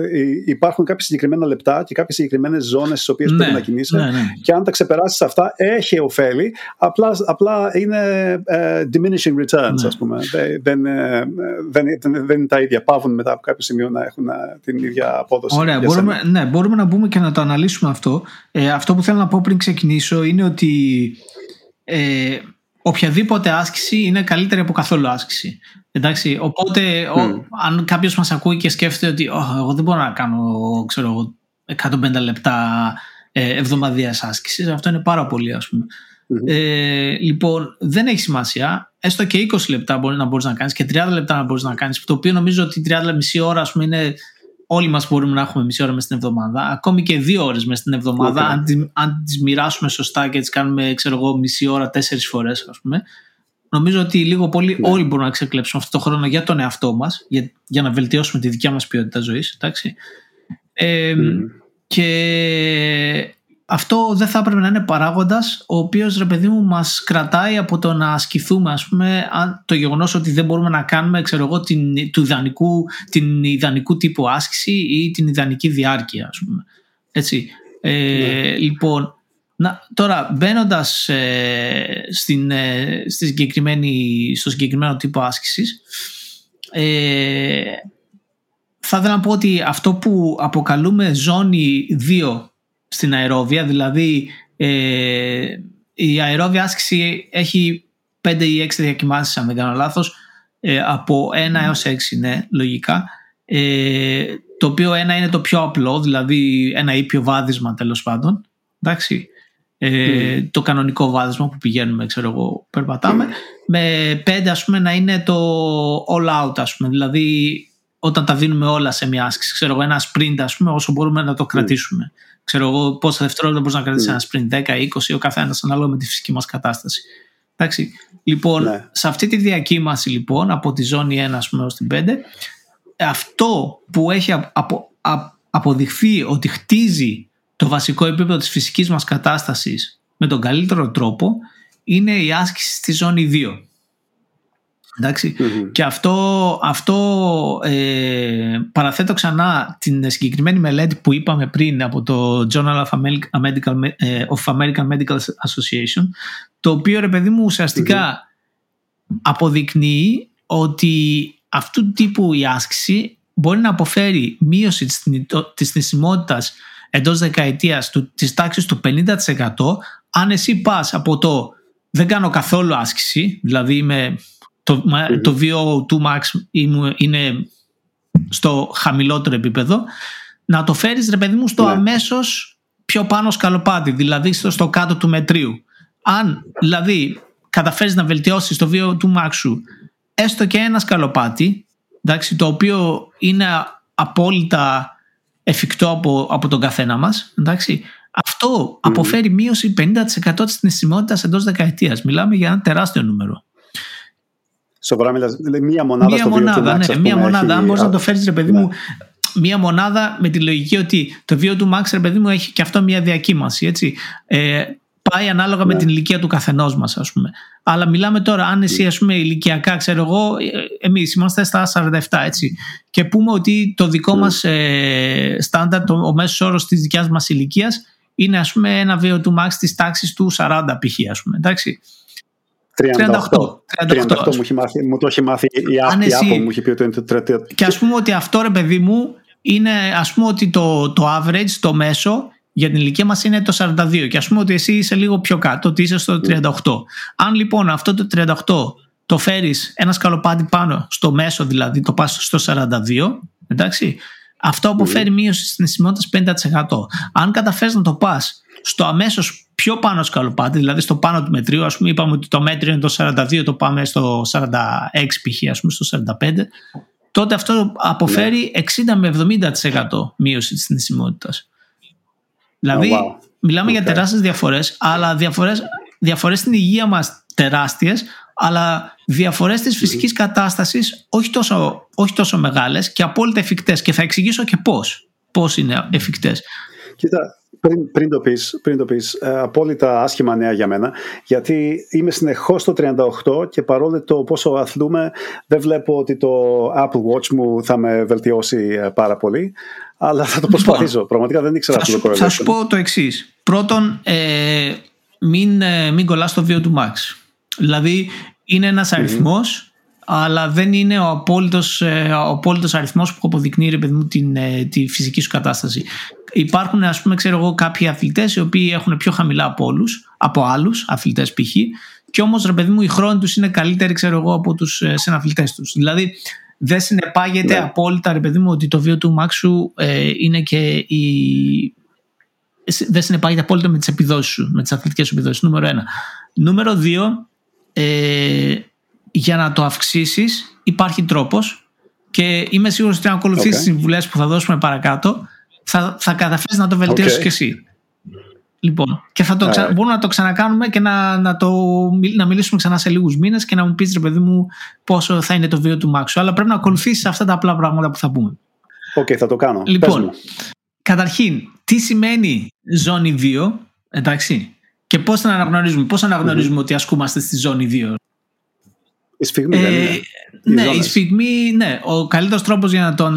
Υπάρχουν κάποια συγκεκριμένα λεπτά και κάποιες συγκεκριμένες ζώνες στις οποίες ναι, πρέπει να κινείσαι. Ναι, ναι. Και αν τα ξεπεράσεις αυτά, έχει ωφέλη. Απλά, απλά είναι uh, diminishing returns, ναι. ας πούμε. Δεν, δεν, δεν, δεν είναι τα ίδια. Παύουν μετά από κάποιο σημείο να έχουν την ίδια απόδοση. Ωραία, μπορούμε, ναι, μπορούμε να μπούμε και να το αναλύσουμε αυτό. Ε, αυτό που θέλω να πω πριν ξεκινήσω είναι ότι Ε, οποιαδήποτε άσκηση είναι καλύτερη από καθόλου άσκηση. Εντάξει, οπότε mm. ο, αν κάποιος μας ακούει και σκέφτεται ότι oh, εγώ δεν μπορώ να κάνω, ξέρω, εκατόν πέντε λεπτά ε, εβδομαδιαίας άσκησης, αυτό είναι πάρα πολύ, ας πούμε. Mm-hmm. Ε, λοιπόν, δεν έχει σημασία, έστω και είκοσι λεπτά μπορεί να μπορείς να κάνεις και τριάντα λεπτά να μπορείς να κάνεις, το οποίο νομίζω ότι τριάντα μισή ώρα, ας πούμε, είναι, όλοι μας μπορούμε να έχουμε μισή ώρα μες στην εβδομάδα, ακόμη και δύο ώρες μες στην εβδομάδα, okay. αν, τις, αν τις μοιράσουμε σωστά και τις κάνουμε, ξέρω εγώ, μισή ώρα τέσσερις φορές, ας πούμε. Νομίζω ότι λίγο πολύ yeah. όλοι μπορούν να ξεκλέψουμε αυτό το χρόνο για τον εαυτό μας, για, για να βελτιώσουμε τη δικιά μας ποιότητα ζωής, εντάξει. Ε, mm. Και αυτό δεν θα έπρεπε να είναι παράγοντας ο οποίος, ρε παιδί μου, μας κρατάει από το να ασκηθούμε, ας πούμε, το γεγονός ότι δεν μπορούμε να κάνουμε, ξέρω εγώ, την, του ιδανικού, την ιδανικού τύπου άσκηση ή την ιδανική διάρκεια, ας πούμε. Έτσι. Ε, yeah. Λοιπόν, να, τώρα μπαίνοντας ε, στην, ε, στη συγκεκριμένη, στο συγκεκριμένο τύπο άσκησης, ε, θα ήθελα να πω ότι αυτό που αποκαλούμε ζώνη δύο στην αερόβια, δηλαδή ε, η αερόβια άσκηση έχει πέντε ή έξι διακυμάνσεις, αν δεν κάνω λάθος, ε, από ένα έως έξι, ναι, λογικά, ε, το οποίο ένα είναι το πιο απλό, δηλαδή ένα ήπιο βάδισμα, τέλος πάντων, εντάξει, ε, mm. το κανονικό βάδισμα που πηγαίνουμε, ξέρω εγώ, περπατάμε, mm. με πέντε, ας πούμε, να είναι το all out, ας πούμε, δηλαδή όταν τα δίνουμε όλα σε μια άσκηση, ξέρω εγώ, ένα sprint, ας πούμε, όσο μπορούμε να το κρατήσουμε. Mm. Ξέρω εγώ πόσα δευτερόλεπτα μπορείς να κρατήσεις mm. ένα sprint, δέκα, είκοσι, ο καθένας ανάλογα με τη φυσική μας κατάσταση. Εντάξει. Λοιπόν, ναι. σε αυτή τη διακύμαση λοιπόν από τη ζώνη ένα ας πούμε, έως την πέντε, αυτό που έχει απο, απο, αποδειχθεί ότι χτίζει το βασικό επίπεδο της φυσικής μας κατάστασης με τον καλύτερο τρόπο είναι η άσκηση στη ζώνη δύο. Εντάξει. Mm-hmm. Και αυτό, αυτό ε, παραθέτω ξανά την συγκεκριμένη μελέτη που είπαμε πριν από το Journal of American, of American Medical Association, το οποίο ρε παιδί μου ουσιαστικά mm-hmm. αποδεικνύει ότι αυτού του τύπου η άσκηση μπορεί να αποφέρει μείωση της θνησιμότητας εντός δεκαετίας της τάξης του πενήντα τοις εκατό αν εσύ πας από το δεν κάνω καθόλου άσκηση, δηλαδή είμαι το, mm-hmm. το βι ο τού μαξ είναι στο χαμηλότερο επίπεδο, να το φέρεις ρε παιδί μου στο yeah. αμέσως πιο πάνω σκαλοπάτι, δηλαδή στο, στο κάτω του μετρίου. Αν δηλαδή καταφέρεις να βελτιώσεις το βι ο τού μαξ σου έστω και ένα σκαλοπάτι, εντάξει, το οποίο είναι απόλυτα εφικτό από, από τον καθένα μας, εντάξει, αυτό mm-hmm. αποφέρει μείωση πενήντα τοις εκατό της θνησιμότητας εντός δεκαετίας. Μιλάμε για ένα τεράστιο νούμερο. Σοβαρά μιλάς, μία μονάδα μία στο μονάδα, βι ο τού max. Ναι, μία μονάδα, έχει... αν μπορείς να το φέρεις ρε παιδί ναι. μου, μία μονάδα με τη λογική ότι το βι ο τού max ρε παιδί μου έχει και αυτό μία διακύμαση, έτσι. Ε, πάει ανάλογα ναι. με την ηλικία του καθενός μας, ας πούμε. Αλλά μιλάμε τώρα, αν εσύ ας πούμε ηλικιακά, ξέρω εγώ, εμείς είμαστε στα σαράντα επτά, έτσι. Και πούμε ότι το δικό mm. μας ε, στάνταρτ, ο μέσος όρος της δικιάς μας ηλικίας είναι ας πούμε ένα βι ο τού max της τάξης του σαράντα π.χ. ας πούμε, εντάξει. τριάντα οκτώ, τριάντα οκτώ, τριάντα οκτώ μου, έχει μάθει, μου το έχει μάθει η Άπο, μου έχει πει ότι είναι το τριάντα οκτώ. Και ας πούμε ότι αυτό ρε παιδί μου είναι, ας πούμε ότι το, το average, το μέσο για την ηλικία μας είναι το σαράντα δύο, και ας πούμε ότι εσύ είσαι λίγο πιο κάτω, ότι είσαι στο τριάντα οκτώ. Mm. Αν λοιπόν αυτό το τριάντα οκτώ το φέρεις ένα σκαλοπάτι πάνω στο μέσο, δηλαδή το πας στο σαράντα δύο, εντάξει, αυτό αποφέρει mm. μείωση στην θνησιμότητας πενήντα τοις εκατό. Αν καταφέρεις να το πας στο αμέσως πιο πάνω σκαλοπάτι, δηλαδή στο πάνω του μετρίου, ας πούμε είπαμε ότι το μέτριο είναι το σαράντα δύο, το πάμε στο σαράντα έξι π.χ., ας πούμε στο σαράντα πέντε, τότε αυτό αποφέρει εξήντα με εβδομήντα τοις εκατό μείωση της θνησιμότητας. Δηλαδή oh, wow. μιλάμε okay. για τεράστιες διαφορές, αλλά διαφορές, διαφορές στην υγεία μας τεράστιες, αλλά διαφορές της φυσικής mm-hmm. κατάστασης όχι τόσο, όχι τόσο μεγάλες και απόλυτα εφικτές, και θα εξηγήσω και πώς, πώς είναι εφικτές. Κοίτα, πριν, πριν το πεις, πριν το πεις ε, απόλυτα άσχημα νέα για μένα, γιατί είμαι συνεχώς στο τριάντα οκτώ και παρόλο το πόσο αθλούμε δεν βλέπω ότι το Apple Watch μου θα με βελτιώσει ε, πάρα πολύ, αλλά θα το προσπαθήσω. Λοιπόν, πραγματικά δεν ήξερα αυτό το κοροϊδεύω. Θα σου πω το εξής. Πρώτον, ε, μην, ε, μην κολλάς το βι ο τού max. Δηλαδή είναι ένας mm-hmm. αριθμός, αλλά δεν είναι ο απόλυτος, ε, ο απόλυτος αριθμός που αποδεικνύει ρε παιδί μου την, ε, τη φυσική σου κατάσταση. Υπάρχουν, ας πούμε, ξέρω εγώ, κάποιοι αθλητές οι οποίοι έχουν πιο χαμηλά από, όλους, από άλλους αθλητές π.χ. και όμως ρε παιδί μου οι χρόνοι τους είναι καλύτεροι, ξέρω εγώ, από τους ε, συναθλητές τους. Δηλαδή δεν συνεπάγεται yeah. απόλυτα ρε παιδί μου ότι το βι ο τού max σου ε, είναι και η... δεν συνεπάγεται απόλυτα με τις επιδόσεις σου, με τις αθλητικές σου επιδόσεις. Νούμερο ένα. Νούμερο δύο, ε, για να το αυξήσεις υπάρχει τρόπος, και είμαι σίγουρος ότι αν ακολουθήσεις okay. συμβουλές που θα δώσουμε παρακάτω, θα, θα καταφέρεις να το βελτιώσεις okay. και εσύ. Λοιπόν, και θα το ξα... yeah. μπορούμε να το ξανακάνουμε και να, να, το, να μιλήσουμε ξανά σε λίγους μήνες και να μου πεις ρε παιδί μου πόσο θα είναι το βίο του Μάξου. Αλλά πρέπει να ακολουθήσεις αυτά τα απλά πράγματα που θα πούμε. Οκ, okay, θα το κάνω. Λοιπόν, καταρχήν, τι σημαίνει ζώνη δύο, εντάξει, και πώς να αναγνωρίζουμε, πώς αναγνωρίζουμε mm-hmm. ότι ασκούμαστε στη ζώνη δύο. Η σφυγμή, ε, δηλαδή, ναι, η σφυγμή, ναι. Ο καλύτερος τρόπος για να το...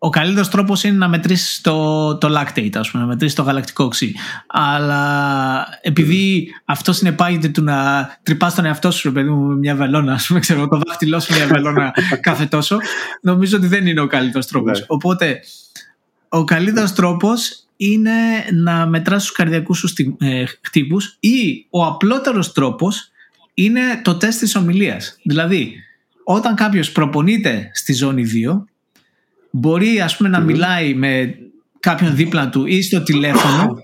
Ο καλύτερος τρόπος είναι να μετρήσεις το, το lactate, ας πούμε, να μετρήσεις το γαλακτικό οξύ. Αλλά επειδή αυτό συνεπάγεται του να τρυπάς τον εαυτό σου, παιδί μου, μια βελόνα, ας πούμε, ξέρω, το δάχτυλό σου μια βελόνα κάθε τόσο, νομίζω ότι δεν είναι ο καλύτερος τρόπος. Οπότε, ο καλύτερος τρόπος είναι να μετράσεις τους καρδιακούς σου χτύπους, ή ο απλότερος τρόπος είναι το τεστ της ομιλίας. Δηλαδή, όταν κάποιος προπονείται στη ζώνη δύο, μπορεί ας πούμε να mm-hmm. μιλάει με κάποιον δίπλα του ή στο τηλέφωνο,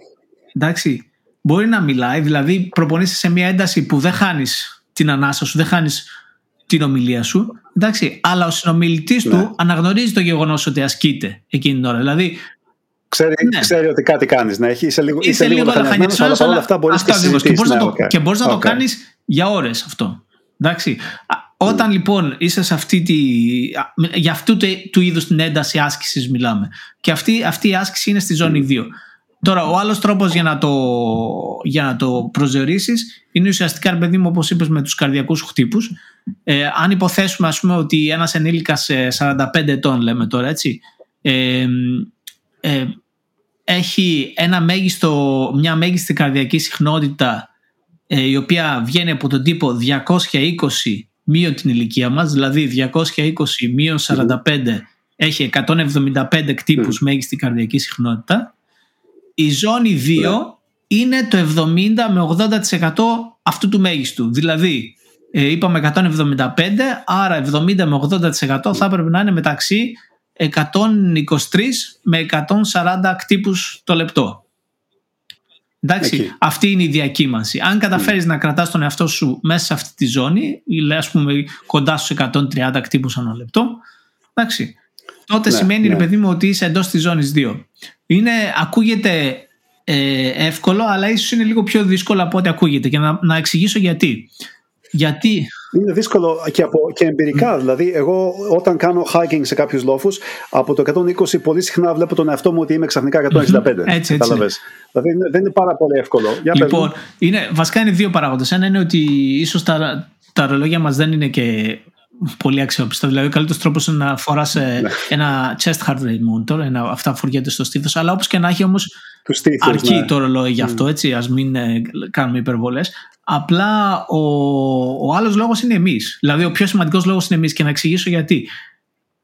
εντάξει, μπορεί να μιλάει, δηλαδή προπονείσαι σε μια ένταση που δεν χάνεις την ανάσα σου, δεν χάνεις την ομιλία σου, εντάξει, αλλά ο συνομιλητής yeah. του αναγνωρίζει το γεγονός ότι ασκείται εκείνη την ώρα. Δηλαδή ξέρει, ναι. ξέρει ότι κάτι κάνεις. Να έχει, είσαι λίγο, είσαι λίγο λαχανιασμένος, αλλά παρόλα αυτά μπορείς και συζητήσεις. Και μπορείς να το κάνεις για ώρες αυτό. Εντάξει. Όταν λοιπόν είσαι σε αυτή τη... Για αυτού του είδους την ένταση άσκησης μιλάμε. Και αυτή, αυτή η άσκηση είναι στη ζώνη δύο. Τώρα, ο άλλος τρόπος για να το, για να το προσδιορίσεις είναι ουσιαστικά, ρε παιδί μου, όπως είπες, με τους καρδιακούς χτύπους. Ε, αν υποθέσουμε, ας πούμε, ότι ένας ενήλικας σαράντα πέντε ετών, λέμε τώρα, έτσι, ε, ε, έχει ένα μέγιστο, μια μέγιστη καρδιακή συχνότητα, ε, η οποία βγαίνει από τον τύπο διακόσια είκοσι μείον την ηλικία μας, δηλαδή διακόσια είκοσι μείον σαράντα πέντε, έχει εκατόν εβδομήντα πέντε κτύπους μέγιστη καρδιακή συχνότητα. Η ζώνη δύο είναι το εβδομήντα με ογδόντα τοις εκατό αυτού του μέγιστου. Δηλαδή, ε, είπαμε εκατόν εβδομήντα πέντε, άρα εβδομήντα με ογδόντα τοις εκατό θα έπρεπε να είναι μεταξύ εκατόν είκοσι τρία με εκατόν σαράντα κτύπους το λεπτό. Εντάξει, εκεί. Αυτή είναι η διακύμανση. Αν καταφέρεις mm. να κρατάς τον εαυτό σου μέσα σε αυτή τη ζώνη, ή ας πούμε κοντά στους εκατόν τριάντα κτύπους ανά λεπτό, εντάξει, τότε ναι, σημαίνει, ναι. ρε παιδί μου, ότι είσαι εντός της ζώνης δύο. Είναι, ακούγεται ε, εύκολο, αλλά ίσως είναι λίγο πιο δύσκολο από ό,τι ακούγεται, και να, να εξηγήσω γιατί. Γιατί... Είναι δύσκολο και, από, και εμπειρικά. Mm. Δηλαδή, εγώ όταν κάνω hiking σε κάποιους λόφους, από το εκατόν είκοσι πολύ συχνά βλέπω τον εαυτό μου ότι είμαι ξαφνικά εκατόν εξήντα πέντε. Mm-hmm. Έτσι, έτσι. Είναι. Δηλαδή, δεν είναι πάρα πολύ εύκολο. Για λοιπόν, είναι, βασικά είναι δύο παράγοντες. Ένα είναι ότι ίσως τα, τα ρολόγια μας δεν είναι και πολύ αξιόπιστα. Δηλαδή, ο καλύτερος τρόπος είναι να φοράς ένα chest heart rate monitor, ένα, αυτά που φοριέται στο στήθος, αλλά όπως και να έχει όμως στήθος, αρκεί ναι. το ρολόι γι' αυτό, mm. έτσι, ας μην ε, κάνουμε υπερβολές. Απλά ο, ο άλλος λόγος είναι εμείς. Δηλαδή, ο πιο σημαντικός λόγος είναι εμείς, και να εξηγήσω γιατί.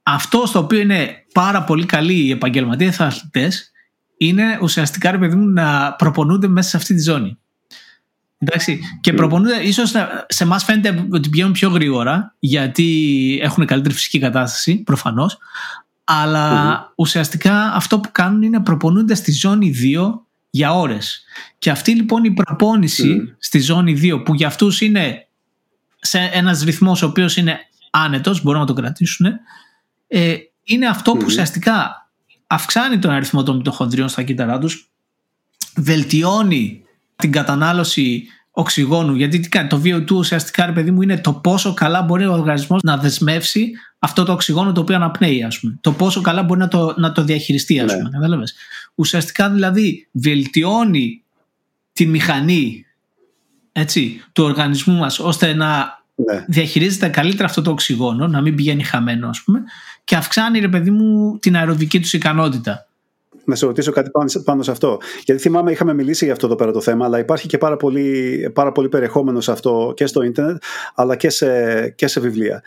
Αυτό στο οποίο είναι πάρα πολύ καλοί οι επαγγελματίες αθλητές είναι ουσιαστικά, ρε παιδί μου, να προπονούνται μέσα σε αυτή τη ζώνη. Εντάξει, και προπονούνται, ίσως σε εμάς φαίνεται ότι πηγαίνουν πιο γρήγορα, γιατί έχουν καλύτερη φυσική κατάσταση, προφανώς. Αλλά mm-hmm. ουσιαστικά αυτό που κάνουν είναι προπονούνται στη ζώνη δύο για ώρες. Και αυτή λοιπόν η προπόνηση mm-hmm. στη ζώνη δύο, που για αυτούς είναι σε ένας ρυθμός ο οποίος είναι άνετος, μπορούν να το κρατήσουν, ε, είναι αυτό mm-hmm. που ουσιαστικά αυξάνει τον αριθμό των μυτοχονδρίων στα κύτταρά τους, βελτιώνει την κατανάλωση οξυγόνου, γιατί τι κάνει, το βι ο δύο ουσιαστικά, ρε παιδί μου, είναι το πόσο καλά μπορεί ο οργανισμός να δεσμεύσει αυτό το οξυγόνο το οποίο αναπνέει, ας πούμε. Το πόσο καλά μπορεί να το, να το διαχειριστεί, ας πούμε. Ναι. Ουσιαστικά δηλαδή βελτιώνει τη μηχανή, έτσι, του οργανισμού μας, ώστε να ναι. διαχειρίζεται καλύτερα αυτό το οξυγόνο, να μην πηγαίνει χαμένο, ας πούμε, και αυξάνει, ρε παιδί μου, την αεροβική τους ικανότητα. Να σε ρωτήσω κάτι πάνω σε αυτό. Γιατί θυμάμαι, είχαμε μιλήσει για αυτό εδώ πέρα το θέμα, αλλά υπάρχει και πάρα πολύ, πάρα πολύ περιεχόμενο σε αυτό και στο ίντερνετ, αλλά και σε, και σε βιβλία.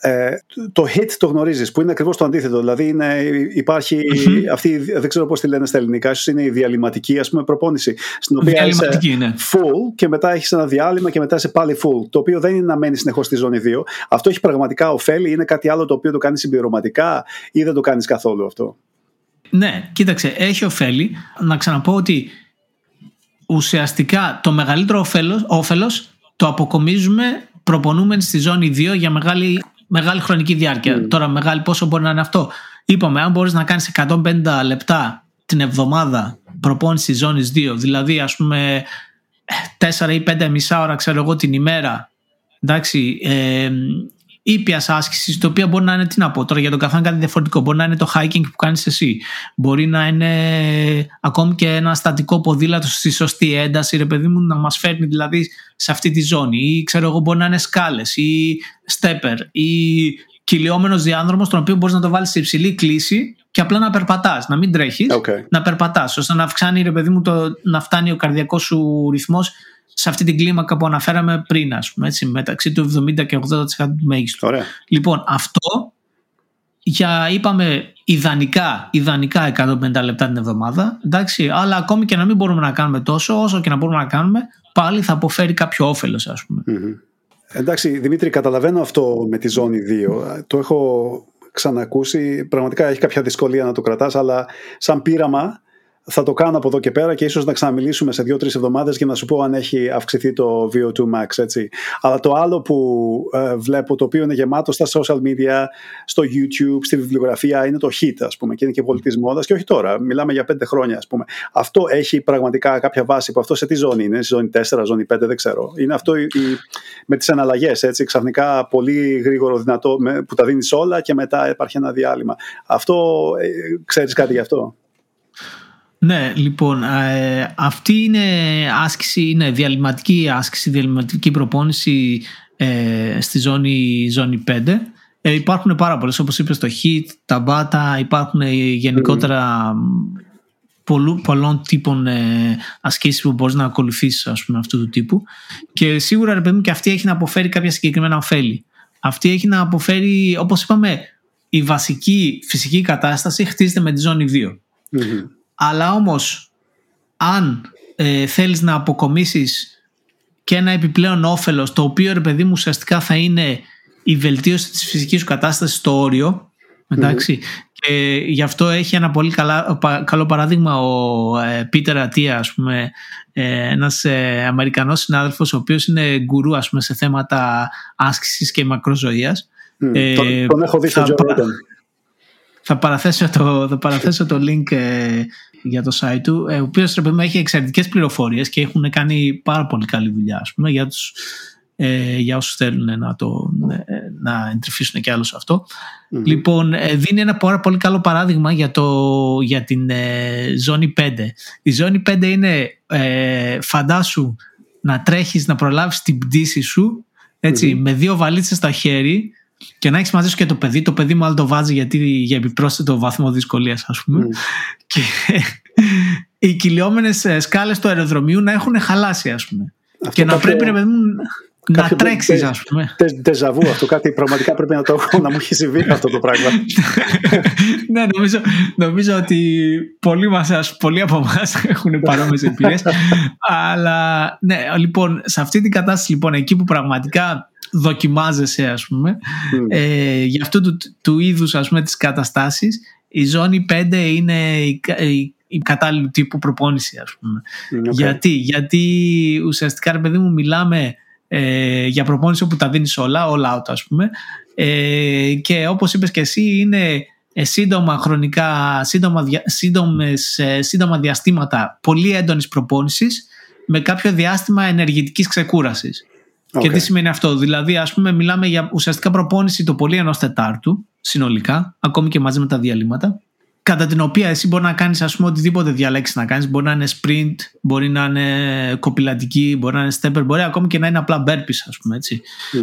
Ε, το HIIT το γνωρίζεις, που είναι ακριβώς το αντίθετο. Δηλαδή, είναι, υπάρχει mm-hmm. αυτή, δεν ξέρω πώς τη λένε στα ελληνικά, ίσως είναι η διαλυματική, ας πούμε, προπόνηση. Στην οποία είσαι ναι. full και μετά έχεις ένα διάλειμμα και μετά είσαι πάλι full. Το οποίο δεν είναι να μένει συνεχώς στη ζώνη δύο. Αυτό έχει πραγματικά ωφέλη, είναι κάτι άλλο το οποίο το κάνεις συμπληρωματικά ή δεν το κάνεις καθόλου αυτό? Ναι, κοίταξε, έχει ωφέλη. Να ξαναπώ ότι ουσιαστικά το μεγαλύτερο όφελος, όφελος το αποκομίζουμε προπονούμενοι στη ζώνη δύο για μεγάλη, μεγάλη χρονική διάρκεια. Mm. Τώρα, μεγάλη πόσο μπορεί να είναι αυτό? Είπαμε, αν μπορείς να κάνεις εκατόν πενήντα λεπτά την εβδομάδα προπόνηση ζώνης δύο, δηλαδή ας πούμε τέσσερα ή πέντε μισά ώρα, ξέρω εγώ, την ημέρα, εντάξει, ε, ήπια άσκηση, το οποίο μπορεί να είναι, τι να πω τώρα, για τον καθένα κάτι διαφορετικό. Μπορεί να είναι το hiking που κάνεις εσύ. Μπορεί να είναι ακόμη και ένα στατικό ποδήλατο στη σωστή ένταση, ρε παιδί μου, να μας φέρνει δηλαδή σε αυτή τη ζώνη. Ή ξέρω εγώ, μπορεί να είναι σκάλες ή στέπερ ή κυλιόμενος διάδρομος, τον οποίο μπορείς να το βάλεις σε υψηλή κλίση και απλά να περπατάς, να μην τρέχεις, okay. να περπατάς, ώστε να αυξάνει, ρε παιδί μου, το, να φτάνει ο καρδιακός σου ρυθμός σε αυτή την κλίμακα που αναφέραμε πριν, ας πούμε, έτσι, μεταξύ του εβδομήντα και ογδόντα τοις εκατό του μέγιστου. Ωραία. Λοιπόν, αυτό για, είπαμε, ιδανικά, ιδανικά εκατόν πενήντα λεπτά την εβδομάδα, εντάξει, αλλά ακόμη και να μην μπορούμε να κάνουμε τόσο, όσο και να μπορούμε να κάνουμε, πάλι θα αποφέρει κάποιο όφελος, ας πούμε. Mm-hmm. Εντάξει, Δημήτρη, καταλαβαίνω αυτό με τη ζώνη δύο. Το έχω ξανακούσει. Πραγματικά έχει κάποια δυσκολία να το κρατάς, αλλά σαν πείραμα θα το κάνω από εδώ και πέρα και ίσως να ξαναμιλήσουμε σε δύο τρεις εβδομάδες για να σου πω αν έχει αυξηθεί το βι ο δύο max, έτσι. Αλλά το άλλο που ε, βλέπω, το οποίο είναι γεμάτο στα social media, στο YouTube, στη βιβλιογραφία, είναι το hit, ας πούμε, και είναι και πολύ της μόδας, και όχι τώρα, μιλάμε για πέντε χρόνια, ας πούμε. Αυτό έχει πραγματικά κάποια βάση, που αυτό σε τι ζώνη είναι, σε ζώνη τέσσερα, ζώνη πέντε, δεν ξέρω. Είναι αυτό η, η, με τις αναλλαγές, έτσι, ξαφνικά πολύ γρήγορο, δυνατό, με, που τα δίνεις όλα και μετά υπάρχει ένα διάλειμμα. Αυτό, ε, ξέρεις κάτι γι' αυτό? Ναι, λοιπόν, ε, αυτή είναι άσκηση, είναι διαλυματική άσκηση, διαλυματική προπόνηση ε, στη ζώνη, ζώνη πέντε. Ε, υπάρχουν πάρα πολλές, όπως είπες, το hit, τα μπάτα, υπάρχουν γενικότερα mm. πολλού, πολλών τύπων ε, ασκήσεις που μπορείς να ακολουθήσεις, ας πούμε, αυτού του τύπου. Και σίγουρα, ρε παιδί μου, και αυτή έχει να αποφέρει κάποια συγκεκριμένα ωφέλη. Αυτή έχει να αποφέρει, όπως είπαμε, η βασική φυσική κατάσταση χτίζεται με τη ζώνη δύο. Mm-hmm. Αλλά όμως, αν ε, θέλεις να αποκομίσεις και ένα επιπλέον όφελος, το οποίο, ρε παιδί μου, ουσιαστικά θα είναι η βελτίωση της φυσικής σου κατάστασης στο όριο, εντάξει, mm-hmm. και γι' αυτό έχει ένα πολύ καλά, καλό παράδειγμα ο ε, Peter Attia, ας πούμε, ε, ένας ε, Αμερικανός συνάδελφος, ο οποίος είναι γκουρού, ας πούμε, σε θέματα άσκησης και μακροζωίας. Mm, ε, τον, τον έχω δει στο Journal. Θα παραθέσω, το, θα παραθέσω το link ε, για το site του, ε, ο οποίος, ρε παιδί, έχει εξαιρετικές πληροφορίες και έχουν κάνει πάρα πολύ καλή δουλειά, ας πούμε, για, τους, ε, για όσους θέλουν να, το, ε, να εντρυφήσουν κι άλλο σε αυτό. Mm-hmm. Λοιπόν, ε, δίνει ένα πάρα πολύ καλό παράδειγμα για, το, για την ε, ζώνη πέντε. Η ζώνη πέντε είναι ε, φαντάσου να τρέχεις, να προλάβεις την πτήση σου, έτσι, mm-hmm. με δύο βαλίτσες στα χέρι, και να έχεις μαζί σου και το παιδί. Το παιδί μάλλον το βάζει γιατί, για επιπρόσθετο βαθμό δυσκολίας, ας πούμε. Mm. Και οι κυλιόμενες σκάλες του αεροδρομίου να έχουν χαλάσει, ας πούμε. Αυτό και κάποιο, να πρέπει, ρε παιδί μου, να τρέξεις, ας πούμε. Τεζαβού αυτό. Κάτι πραγματικά πρέπει να το έχω, να μου έχει συμβεί αυτό το πράγμα. Ναι, νομίζω, νομίζω ότι πολλοί, μας, πολλοί από εμάς έχουν παρόμοιες εμπειρίες. Αλλά ναι, λοιπόν, σε αυτή την κατάσταση, λοιπόν, εκεί που πραγματικά δοκιμάζεσαι, ας πούμε, mm. ε, για αυτού του, του είδους, ας πούμε, τις καταστάσεις, η ζώνη πέντε είναι η, η, η κατάλληλη τύπου προπόνηση, ας πούμε. Okay. Γιατί, γιατί ουσιαστικά, ρε παιδί μου, μιλάμε ε, για προπόνηση όπου τα δίνεις όλα, όλα out, ας πούμε, ε, και όπως είπες και εσύ, είναι ε, σύντομα χρονικά, σύντομα, σύντομες, ε, σύντομα διαστήματα πολύ έντονης προπόνησης με κάποιο διάστημα ενεργητικής ξεκούρασης. Okay. Και τι σημαίνει αυτό? Δηλαδή, ας πούμε, μιλάμε για ουσιαστικά προπόνηση το πολύ ενός τετάρτου συνολικά, ακόμη και μαζί με τα διαλύματα, κατά την οποία εσύ μπορεί να κάνεις, ας πούμε, οτιδήποτε διαλέξεις να κάνεις. Μπορεί να είναι sprint, μπορεί να είναι κοπηλατική, μπορεί να είναι stepper, μπορεί ακόμη και να είναι απλά burpees, ας πούμε, έτσι. Mm.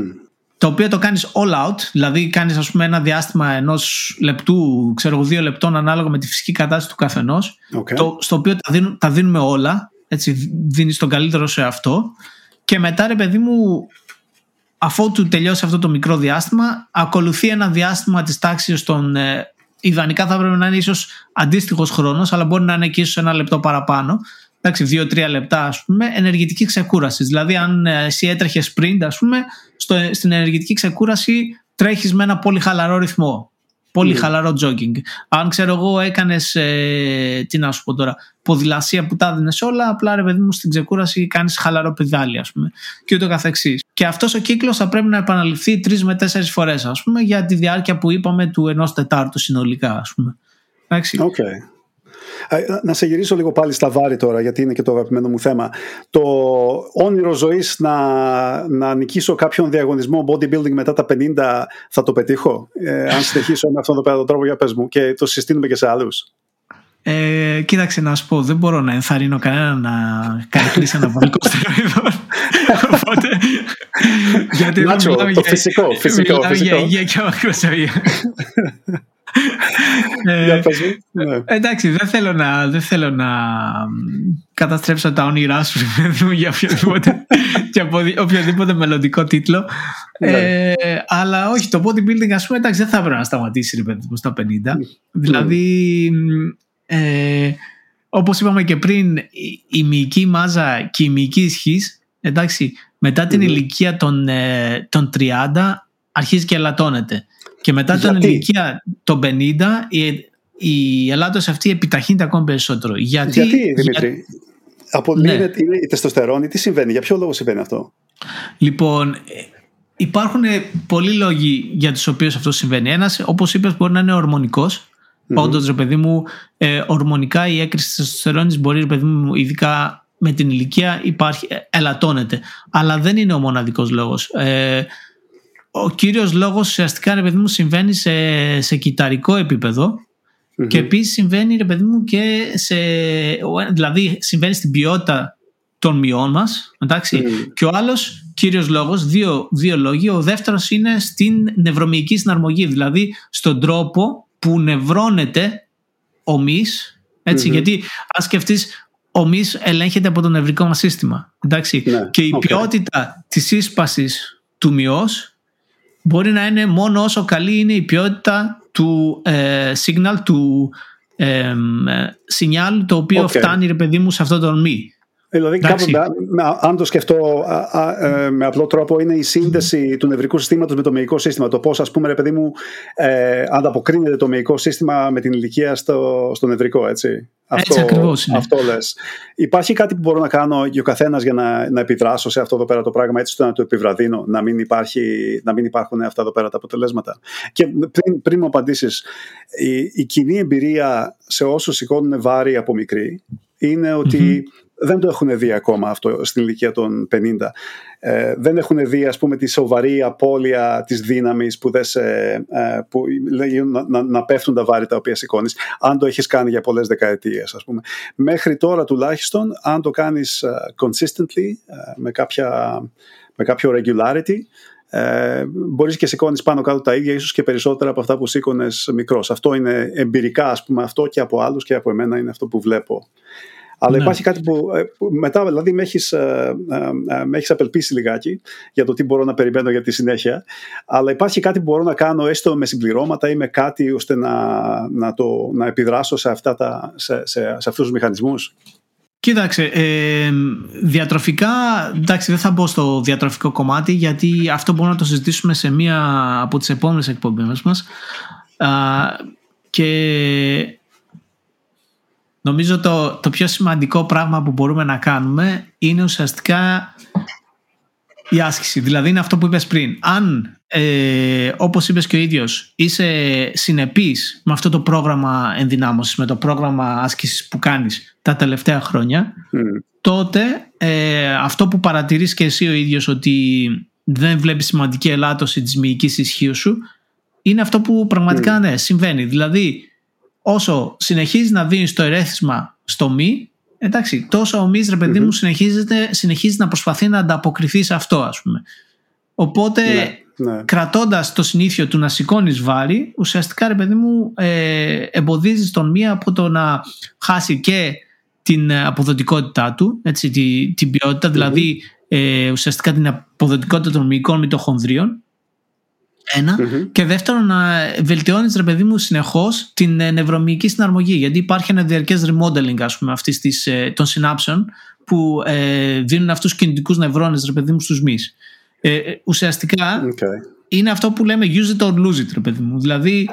Το οποίο το κάνεις all out, δηλαδή κάνεις, ας πούμε, ένα διάστημα ενός λεπτού, ξέρω, δύο λεπτών, ανάλογα με τη φυσική κατάσταση του καθενός, okay. το, στο οποίο τα, δίνουν, τα δίνουμε όλα, έτσι, δίνεις τον καλύτερο σε αυτό. Και μετά, ρε παιδί μου, αφού του τελειώσει αυτό το μικρό διάστημα, ακολουθεί ένα διάστημα της τάξης των, ε, ιδανικά θα πρέπει να είναι ίσως αντίστοιχος χρόνος, αλλά μπορεί να είναι και ίσως ένα λεπτό παραπάνω, εντάξει, δύο τρία λεπτά, ας πούμε, ενεργητική ξεκούραση. Δηλαδή, αν εσύ έτρεχε sprint, ας πούμε, στο, στην ενεργητική ξεκούραση τρέχεις με ένα πολύ χαλαρό ρυθμό. Πολύ mm. χαλαρό jogging. Αν, ξέρω εγώ, έκανες, ε, τι να σου πω τώρα, ποδηλασία που τα έδινες όλα, απλά, ρε παιδί μου, στην ξεκούραση κάνεις χαλαρό πεδάλι, ας πούμε, και ούτω καθεξής. Και αυτός ο κύκλος θα πρέπει να επαναληφθεί τρεις με τέσσερις φορές, ας πούμε, για τη διάρκεια που είπαμε του ενός τετάρτου συνολικά, ας πούμε. Εντάξει. Okay. Να σε γυρίσω λίγο πάλι στα βάρη τώρα, γιατί είναι και το αγαπημένο μου θέμα. Το όνειρο ζωής να, να νικήσω κάποιον διαγωνισμό bodybuilding μετά τα πενήντα, θα το πετύχω? Ε, αν συνεχίσω με αυτόν τον τρόπο, για πες μου, και το συστήνουμε και σε άλλους. Ε, κοίταξε να σου πω, δεν μπορώ να ενθαρρύνω κανένα να κάνει χρήση αναβολικών στεροειδών. Οπότε, γιατί Λάτσο, το για, φυσικό, φυσικό, φυσικό. Για υγεία και μακροζωία. ε, ναι. Εντάξει, δεν θέλω να, δεν θέλω να καταστρέψω τα όνειρά σου για οποιοδήποτε, για οποιοδήποτε μελλοντικό τίτλο, ε, αλλά όχι, το bodybuilding, ας πούμε, εντάξει, δεν θα έπρεπε να σταματήσει, ρε παιδί μου, στα πενήντα. Δηλαδή, ε, όπως είπαμε και πριν, η μυϊκή μάζα και η μυϊκή ισχύς, εντάξει, μετά την ηλικία των, ε, των τριάντα αρχίζει και ελαττώνεται. Και μετά την ηλικία των πενήντα, η Ελλάδα σε αυτή επιταχύνεται ακόμη περισσότερο. Γιατί, Γιατί Δημήτρη, για... απολύνεται ναι. η τεστοστερόνη, τι συμβαίνει, για ποιο λόγο συμβαίνει αυτό? Λοιπόν, υπάρχουν πολλοί λόγοι για τους οποίους αυτό συμβαίνει. Ένας, όπως είπες, μπορεί να είναι ορμονικός. Mm-hmm. Πάντως, ρε παιδί μου, ε, ορμονικά η έκρηση της τεστοστερόνης μπορεί, ρε παιδί μου, ειδικά με την ηλικία υπάρχει, ελαττώνεται. Αλλά δεν είναι ο μοναδικός λόγος. Ε, ο κύριος λόγος ουσιαστικά, ρε παιδί μου, συμβαίνει σε, σε κυταρικό επίπεδο. Mm-hmm. Και επίσης συμβαίνει, ρε παιδί μου, και σε, δηλαδή συμβαίνει στην ποιότητα των μειών μας. Εντάξει. Mm-hmm. Και ο άλλος κύριος λόγος, δύο, δύο λόγοι. Ο δεύτερος είναι στην νευρομυϊκή συναρμογή, δηλαδή στον τρόπο που νευρώνεται ο μυς. Έτσι, mm-hmm. Γιατί αν σκεφτείς, ο μυς ελέγχεται από το νευρικό μας σύστημα. Εντάξει. Ναι, και η okay. ποιότητα της σύσπασης του μυός μπορεί να είναι μόνο όσο καλή είναι η ποιότητα του ε, signal, του ε, signal, το οποίο okay. φτάνει, ρε παιδί μου, σε αυτό το μυ. Δηλαδή, κάπου, αν το σκεφτώ α, α, με απλό τρόπο, είναι η σύνδεση mm. του νευρικού συστήματος με το μυϊκό σύστημα. Το πώς, ας πούμε, ρε παιδί μου, ε, ανταποκρίνεται το μυϊκό σύστημα με την ηλικία στο, στο νευρικό, έτσι. Έτσι αυτό, ακριβώς είναι. Αυτό λες. Υπάρχει κάτι που μπορώ να κάνω και ο καθένας για να, να επιδράσω σε αυτό εδώ πέρα το πράγμα, έτσι ώστε να το επιβραδύνω, να μην, υπάρχει, να μην υπάρχουν αυτά εδώ πέρα τα αποτελέσματα? Και πριν, πριν μου απαντήσεις, η, η κοινή εμπειρία σε όσους σηκώνουν βάρη από μικροί είναι ότι mm-hmm. δεν το έχουν δει ακόμα αυτό στην ηλικία των πενήντα. Ε, δεν έχουν δει, ας πούμε, τη σοβαρή απώλεια της δύναμης που, δεν σε, ε, που να, να, να πέφτουν τα βάρη τα οποία σηκώνεις, αν το έχεις κάνει για πολλές δεκαετίες, ας πούμε. Μέχρι τώρα τουλάχιστον, αν το κάνεις uh, consistently, uh, με, κάποια, με κάποιο regularity, ε, μπορείς και σηκώνεις πάνω κάτω τα ίδια, ίσως και περισσότερα από αυτά που σήκωνες μικρός. Αυτό είναι εμπειρικά, ας πούμε, αυτό και από άλλους και από εμένα είναι αυτό που βλέπω. Αλλά ναι. υπάρχει κάτι που, που μετά, δηλαδή, με έχεις, ε, ε, με έχεις απελπίσει λιγάκι για το τι μπορώ να περιμένω για τη συνέχεια. Αλλά υπάρχει κάτι που μπορώ να κάνω, έστω με συμπληρώματα ή με κάτι, ώστε να, να, το, να επιδράσω σε, αυτά τα, σε, σε, σε αυτούς τους μηχανισμούς. Κοίταξε, ε, διατροφικά, εντάξει, δεν θα μπω στο διατροφικό κομμάτι, γιατί αυτό μπορούμε να το συζητήσουμε σε μία από τις επόμενες εκπομπές μας. Α, και... Νομίζω το, το πιο σημαντικό πράγμα που μπορούμε να κάνουμε είναι ουσιαστικά η άσκηση. Δηλαδή είναι αυτό που είπες πριν. Αν, ε, όπως είπες και ο ίδιος, είσαι συνεπής με αυτό το πρόγραμμα ενδυνάμωσης, με το πρόγραμμα άσκησης που κάνεις τα τελευταία χρόνια, mm. τότε ε, αυτό που παρατηρείς και εσύ ο ίδιος, ότι δεν βλέπεις σημαντική ελάττωση της μυϊκής ισχύου σου, είναι αυτό που πραγματικά mm. ναι, συμβαίνει. Δηλαδή, όσο συνεχίζεις να δίνεις το ερέθισμα στο μη, εντάξει, τόσο ο μης, ρε παιδί mm-hmm. μου, συνεχίζει να προσπαθεί να ανταποκριθεί σε αυτό, ας πούμε. Οπότε, ναι, ναι. κρατώντας το συνήθειο του να σηκώνεις βάρη, ουσιαστικά, ρε παιδί μου, ε, εμποδίζεις τον μη από το να χάσει και την αποδοτικότητά του, έτσι, τη, την ποιότητα, mm-hmm. δηλαδή ε, ουσιαστικά την αποδοτικότητα των μυϊκών μυτοχονδρίων. Ένα. Mm-hmm. Και δεύτερον, να βελτιώνεις, ρε παιδί μου, συνεχώς την νευρομυϊκή συναρμογή. Γιατί υπάρχει ένα διαρκές remodeling, ας πούμε, αυτής της, των συνάψεων που ε, δίνουν αυτούς τους κινητικούς νευρώνες, ρε παιδί μου, στους μυς. Ε, ουσιαστικά okay. είναι αυτό που λέμε use it or lose it, ρε παιδί μου. Δηλαδή,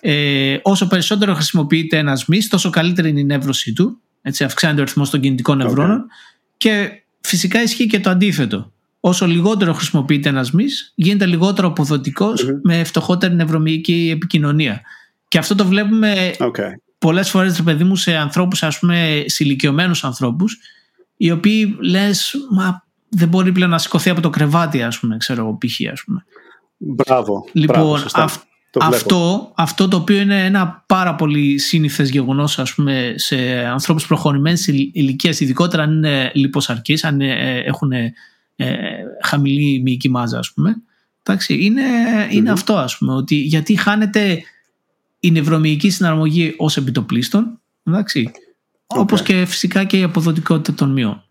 ε, όσο περισσότερο χρησιμοποιείται ένας μυς, τόσο καλύτερη είναι η νεύρωσή του. Έτσι, αυξάνεται ο αριθμός των κινητικών νευρώνων. Okay. Και φυσικά ισχύει και το αντίθετο. Όσο λιγότερο χρησιμοποιείται ένας μυς, γίνεται λιγότερο αποδοτικός mm-hmm. με φτωχότερη νευρομυϊκή επικοινωνία. Και αυτό το βλέπουμε okay. πολλές φορές, ρε παιδί μου, σε ανθρώπους, ας πούμε, σε ηλικιωμένους ανθρώπους, οι οποίοι λες, μα δεν μπορεί πλέον να σηκωθεί από το κρεβάτι, ας πούμε, ξέρω, π.χ. ας πούμε. Μπράβο. Λοιπόν, μπράβο, αυ- το αυτό, αυτό το οποίο είναι ένα πάρα πολύ σύνηθες γεγονός, ας πούμε, σε ανθρώπους προχωρημένης ηλικίας, ειδικότερα αν είναι λιποσαρκείς, αν έχουν Ε, χαμηλή μυϊκή μάζα, ας πούμε. Εντάξει, είναι, mm-hmm. είναι αυτό, ας πούμε, ότι γιατί χάνεται η νευρομυϊκή συναρμογή ως επιτοπλίστων, εντάξει, okay. όπως και φυσικά και η αποδοτικότητα των μυών.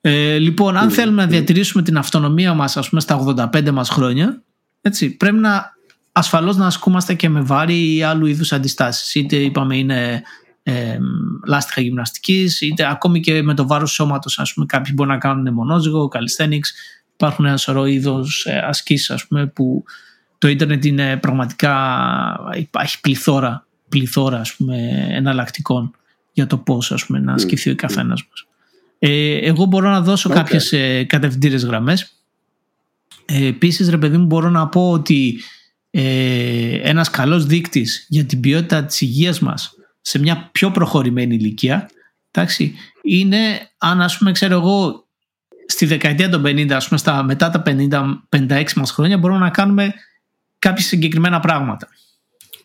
Ε, λοιπόν, αν mm-hmm. θέλουμε να διατηρήσουμε την αυτονομία μας, ας πούμε, στα ογδόντα πέντε μας χρόνια, έτσι, πρέπει να ασφαλώς να ασκούμαστε και με βάρη ή άλλου είδους αντιστάσεις, είτε είπαμε είναι Ε, λάστιχα γυμναστικής, είτε ακόμη και με το βάρος σώματος, ας πούμε. Κάποιοι μπορεί να κάνουν μονόζυγο, calisthenics, υπάρχουν ένα σωρό είδος ε, ασκήσεις, ας πούμε, που το ίντερνετ είναι πραγματικά, υπάρχει πληθώρα πληθώρα, ας πούμε, εναλλακτικών για το πώς, ας πούμε, να ασκηθεί mm. ο καθένας μας. Ε, εγώ μπορώ να δώσω okay. κάποιες ε, κατευθυντήριες γραμμές. Ε, επίσης, ρε παιδί μου, μπορώ να πω ότι ε, ένας καλός δείκτης για την ποιότητα της υγείας μας σε μια πιο προχωρημένη ηλικία, εντάξει, είναι αν, ας πούμε, ξέρω εγώ, στη δεκαετία των πενήντα, ας πούμε, στα, μετά τα πενήντα πενήντα έξι μας χρόνια, μπορούμε να κάνουμε κάποια συγκεκριμένα πράγματα.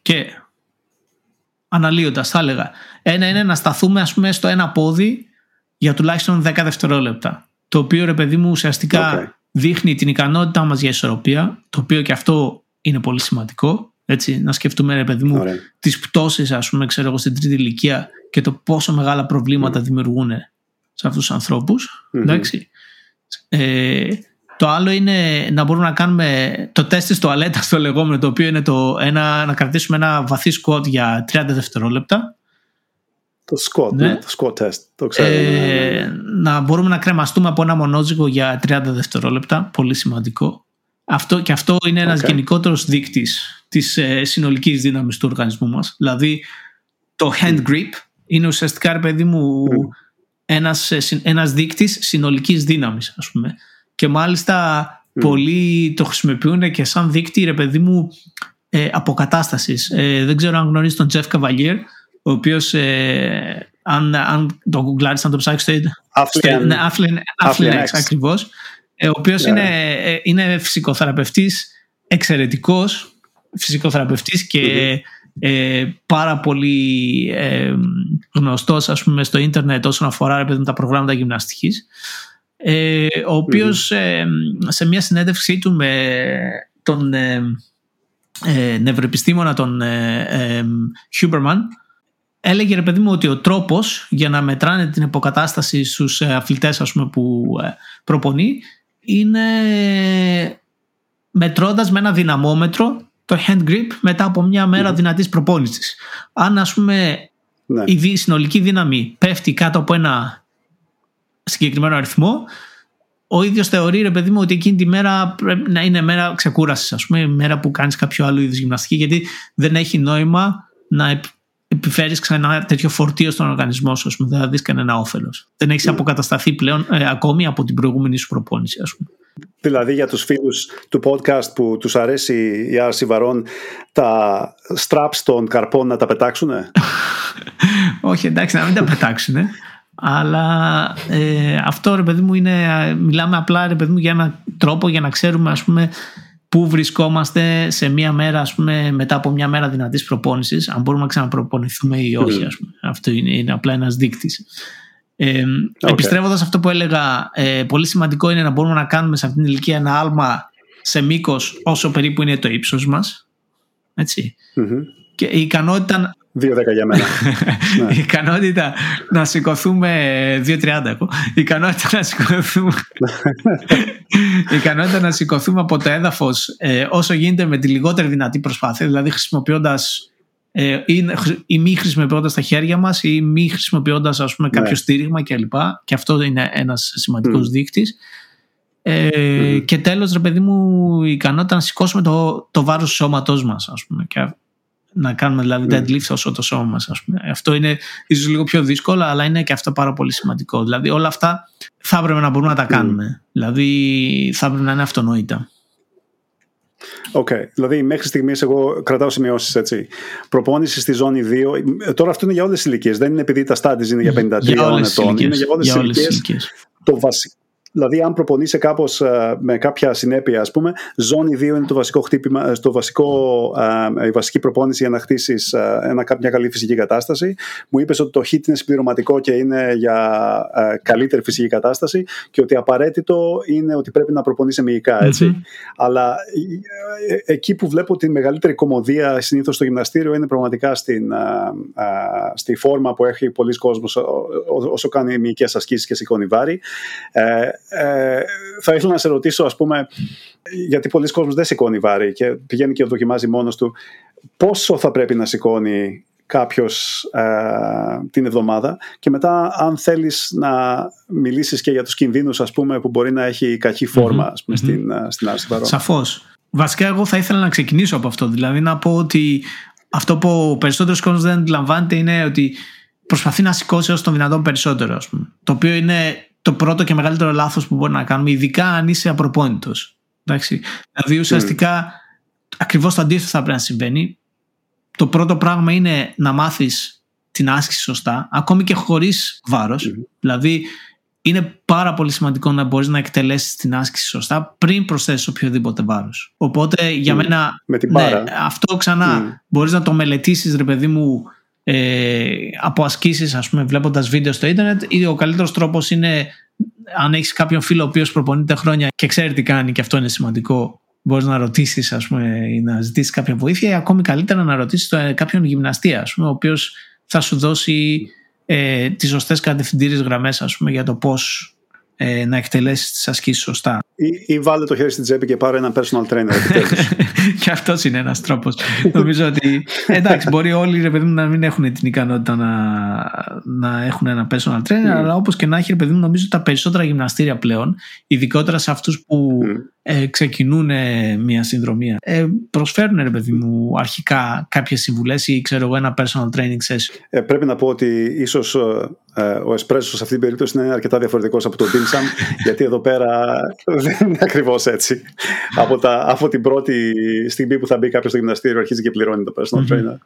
Και αναλύοντας, θα έλεγα, ένα είναι να σταθούμε, ας πούμε, στο ένα πόδι για τουλάχιστον δέκα δευτερόλεπτα. Το οποίο, ρε παιδί μου, ουσιαστικά okay. δείχνει την ικανότητά μας για ισορροπία, το οποίο και αυτό είναι πολύ σημαντικό. Έτσι, να σκεφτούμε, ρε παιδί μου, okay. τις πτώσεις, ας πούμε, ξέρω εγώ, στην τρίτη ηλικία και το πόσο μεγάλα προβλήματα mm. δημιουργούν σε αυτούς τους ανθρώπους. Mm-hmm. Εντάξει. Ε, το άλλο είναι να μπορούμε να κάνουμε το τεστ της τουαλέτας, το λεγόμενο, το οποίο είναι το ένα, να κρατήσουμε ένα βαθύ σκοτ για τριάντα δευτερόλεπτα. Το σκοτ, ναι. ναι, το σκοτ τεστ, το ξέρω. Ε, να μπορούμε να κρεμαστούμε από ένα μονόζυγο για τριάντα δευτερόλεπτα, πολύ σημαντικό. Αυτό, και αυτό είναι ένας okay. γενικότερος δείκτης της ε, συνολικής δύναμης του οργανισμού μας. Δηλαδή το hand grip mm. είναι ουσιαστικά, ρε παιδί μου, mm. ένας, ένας δείκτης συνολικής δύναμης, ας πούμε. Και μάλιστα mm. πολλοί το χρησιμοποιούν και σαν δείκτη, ρε παιδί μου, ε, αποκατάστασης. Ε, δεν ξέρω αν γνωρίζεις τον Jeff Cavaliere, ο οποίος ε, αν, αν το γουγκλάρεις, αν το ψάξεις, Athlean-X ακριβώς, ε, ο οποίος yeah. είναι, ε, είναι φυσικοθεραπευτής, εξαιρετικός φυσικοθεραπευτής και mm-hmm. Ε, πάρα πολύ ε, γνωστός, ας πούμε, στο ίντερνετ όσον αφορά, ρε παιδί μου, τα προγράμματα γυμναστικής, ε, ο οποίος mm-hmm. ε, σε μια συνέντευξή του με τον ε, ε, νευροεπιστήμονα τον ε, ε, Huberman έλεγε, ρε παιδί μου, ότι ο τρόπος για να μετράνε την υποκατάσταση στους αθλητές, ας πούμε, που προπονεί είναι μετρώντας με ένα δυναμόμετρο το hand grip μετά από μια μέρα mm. δυνατής προπόνησης. Αν, ας πούμε, ναι. η συνολική δύναμη πέφτει κάτω από ένα συγκεκριμένο αριθμό, ο ίδιος θεωρεί, ρε παιδί μου, ότι εκείνη τη μέρα πρέπει να είναι μέρα ξεκούρασης, ας πούμε, μέρα που κάνεις κάποιο άλλο είδους γυμναστική, γιατί δεν έχει νόημα να επιφέρεις ξανά τέτοιο φορτίο στον οργανισμό σου, ας πούμε, δεν θα δεις κανένα όφελος. Δεν έχεις mm. αποκατασταθεί πλέον ε, ακόμη από την προηγούμενη σου προπόνηση, ας πούμε. Δηλαδή, για τους φίλους του podcast που τους αρέσει η άρση βαρών, τα straps των καρπών να τα πετάξουνε? Όχι, εντάξει, να μην τα πετάξουνε. Αλλά ε, αυτό, ρε παιδί μου, είναι, μιλάμε απλά, ρε παιδί μου, για έναν τρόπο για να ξέρουμε, ας πούμε, πού βρισκόμαστε σε μια μέρα, ας πούμε, μετά από μια μέρα δυνατής προπόνησης, αν μπορούμε να ξαναπροπονηθούμε ή όχι, ας πούμε. Αυτό είναι, είναι απλά ένας δείκτης. Ε, okay. Επιστρέφοντας αυτό που έλεγα, ε, πολύ σημαντικό είναι να μπορούμε να κάνουμε σε αυτήν την ηλικία ένα άλμα σε μήκος όσο περίπου είναι το ύψος μας, έτσι. Mm-hmm. Και η ικανότητα δύο δέκα για μένα. Η ικανότητα να σηκωθούμε δύο τριάντα, η ικανότητα να σηκωθούμε η ικανότητα να σηκωθούμε από το έδαφος ε, όσο γίνεται με τη λιγότερη δυνατή προσπάθεια, δηλαδή χρησιμοποιώντας Ή, ή μη χρησιμοποιώντας τα χέρια μας ή μη χρησιμοποιώντας, ας πούμε, κάποιο ναι. στήριγμα κλπ. Και αυτό είναι ένας σημαντικός mm. δείκτης. Ε, mm. Και τέλος, ρε παιδί μου, η ικανότητα να σηκώσουμε το, το βάρος του σώματός μας, ας πούμε, και να κάνουμε δηλαδή mm. deadlift όσο το σώμα μας, ας πούμε. Αυτό είναι ίσως λίγο πιο δύσκολο, αλλά είναι και αυτό πάρα πολύ σημαντικό. Δηλαδή όλα αυτά θα έπρεπε να μπορούμε να τα κάνουμε. Mm. Δηλαδή θα έπρεπε να είναι αυτονόητα. Οκ, okay. Δηλαδή μέχρι στιγμής εγώ κρατάω σημειώσεις, έτσι. Προπόνηση στη ζώνη δύο. Τώρα αυτό είναι για όλες τις ηλικίες. Δεν είναι επειδή τα στάντις είναι για πενήντα τρία ετών. Είναι για όλες τις ηλικίες. Το βασικό. Δηλαδή, αν προπονείσαι κάπως με κάποια συνέπεια, ας πούμε, ζώνη δύο είναι το βασικό χτύπημα, στο βασικό, η βασική προπόνηση για να χτίσεις μια καλή φυσική κατάσταση. Μου είπες ότι το hit είναι συμπληρωματικό και είναι για καλύτερη φυσική κατάσταση και ότι απαραίτητο είναι ότι πρέπει να προπονείσαι μυϊκά, έτσι. Mm-hmm. Αλλά εκεί που βλέπω τη μεγαλύτερη κωμωδία συνήθως στο γυμναστήριο είναι πραγματικά στην, στη φόρμα που έχει πολλοί κόσμος όσο κάνει μυϊκές ασκήσεις και σηκώνει βάρη. Ε, θα ήθελα να σε ρωτήσω, ας πούμε, γιατί πολλοί κόσμος δεν σηκώνει βάρη και πηγαίνει και δοκιμάζει μόνος του, πόσο θα πρέπει να σηκώνει κάποιος ε, την εβδομάδα, και μετά αν θέλεις να μιλήσεις και για τους κινδύνους, ας πούμε, που μπορεί να έχει κακή φόρμα, ας πούμε, mm-hmm. στην, στην άρση βαρών. Σαφώς. Βασικά εγώ θα ήθελα να ξεκινήσω από αυτό, δηλαδή να πω ότι αυτό που ο περισσότερος κόσμος δεν αντιλαμβάνεται είναι ότι προσπαθεί να σηκώσει όσο το δυνατόν περισσότερο, ας πούμε. Το οποίο είναι το πρώτο και μεγαλύτερο λάθος που μπορεί να κάνουμε, ειδικά αν είσαι απροπόνητος. Εντάξει. Δηλαδή ουσιαστικά mm. ακριβώς το αντίθετο θα πρέπει να συμβαίνει. Το πρώτο πράγμα είναι να μάθεις την άσκηση σωστά, ακόμη και χωρίς βάρος. Mm. Δηλαδή είναι πάρα πολύ σημαντικό να μπορείς να εκτελέσεις την άσκηση σωστά πριν προσθέσεις οποιοδήποτε βάρος. Οπότε για mm. μένα Με την πάρα. Ναι, αυτό ξανά mm. μπορείς να το μελετήσεις, ρε παιδί μου, Ε, από ασκήσεις, ας πούμε, βλέποντας βίντεο στο ίντερνετ, ή ο καλύτερος τρόπος είναι αν έχεις κάποιον φίλο ο οποίος προπονείται χρόνια και ξέρει τι κάνει, και αυτό είναι σημαντικό, μπορείς να ρωτήσεις, ας πούμε, ή να ζητήσεις κάποια βοήθεια, ή ακόμη καλύτερα να ρωτήσεις κάποιον γυμναστή, ας πούμε, ο οποίος θα σου δώσει ε, τις σωστές κατευθυντήριες γραμμές, ας πούμε, για το πώς ε, να εκτελέσεις τις ασκήσεις σωστά. Ή, ή βάλε το χέρι στην τσέπη και πάρε έναν personal trainer. Και αυτός είναι ένας τρόπος. Νομίζω ότι εντάξει, μπορεί όλοι, ρε παιδί μου, να μην έχουν την ικανότητα να, να έχουν ένα personal trainer, mm. αλλά όπως και να έχει, ρε παιδί μου, νομίζω τα περισσότερα γυμναστήρια πλέον, ειδικότερα σε αυτούς που mm. ε, ξεκινούν ε, μια συνδρομία, ε, προσφέρουν, ρε παιδί μου, αρχικά κάποιες συμβουλές ή, ξέρω εγώ, ένα personal training session. Ε, πρέπει να πω ότι ίσως ε, ο Εσπρέσο σε αυτή την περίπτωση είναι αρκετά διαφορετικός από το Δίμσαμ, γιατί εδώ πέρα δεν είναι ακριβώς έτσι. από, τα, από την πρώτη στιγμή που θα μπει κάποιος στο γυμναστήριο, αρχίζει και πληρώνει το personal mm-hmm. trainer.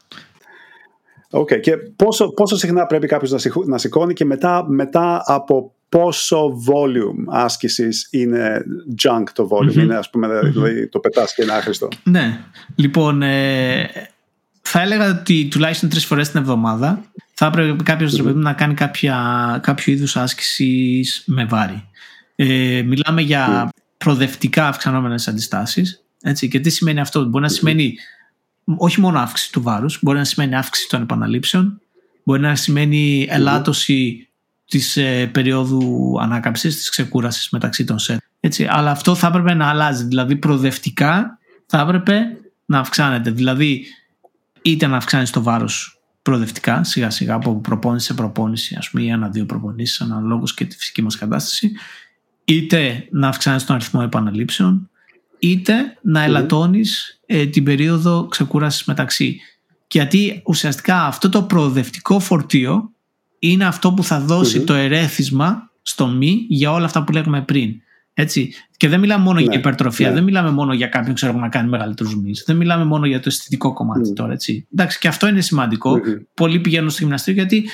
Okay. Και πόσο, πόσο συχνά πρέπει κάποιος να σηκώνει, και μετά, μετά από πόσο volume άσκησης είναι junk το volume, mm-hmm. είναι, ας πούμε, mm-hmm. δηλαδή το πετάς και είναι άχρηστο. Ναι, λοιπόν, ε, θα έλεγα ότι τουλάχιστον τρεις φορές την εβδομάδα θα έπρεπε κάποιος mm-hmm. να κάνει κάποια, κάποιο είδους άσκησης με βάρη. Ε, μιλάμε για mm. προοδευτικά αυξανόμενες αντιστάσεις. Έτσι, και τι σημαίνει αυτό? Μπορεί να σημαίνει όχι μόνο αύξηση του βάρους, μπορεί να σημαίνει αύξηση των επαναλήψεων, μπορεί να σημαίνει ελάττωση της ε, περίοδου ανάκαμψης, της ξεκούρασης μεταξύ των σετ. Έτσι, αλλά αυτό θα έπρεπε να αλλάζει. Δηλαδή προοδευτικά θα έπρεπε να αυξάνεται. Δηλαδή είτε να αυξάνεις το βάρος προοδευτικά, σιγά σιγά από προπόνηση σε προπόνηση, ας πούμε, ή ένα-δύο προπονήσεις αναλόγως και τη φυσική μας κατάσταση, είτε να αυξάνεις τον αριθμό επαναλήψεων, είτε να ελαττώνεις ε, την περίοδο ξεκούρασης μεταξύ. Γιατί ουσιαστικά αυτό το προοδευτικό φορτίο είναι αυτό που θα δώσει mm-hmm. το ερέθισμα στο μη για όλα αυτά που λέγαμε πριν. Έτσι. Και δεν μιλάμε μόνο ναι, για υπερτροφία, ναι. δεν μιλάμε μόνο για κάποιον, ξέρω, να κάνει μεγαλύτερους μυς, δεν μιλάμε μόνο για το αισθητικό κομμάτι mm-hmm. τώρα. Έτσι. Εντάξει, και αυτό είναι σημαντικό. Mm-hmm. Πολλοί πηγαίνουν στο γυμναστήριο γιατί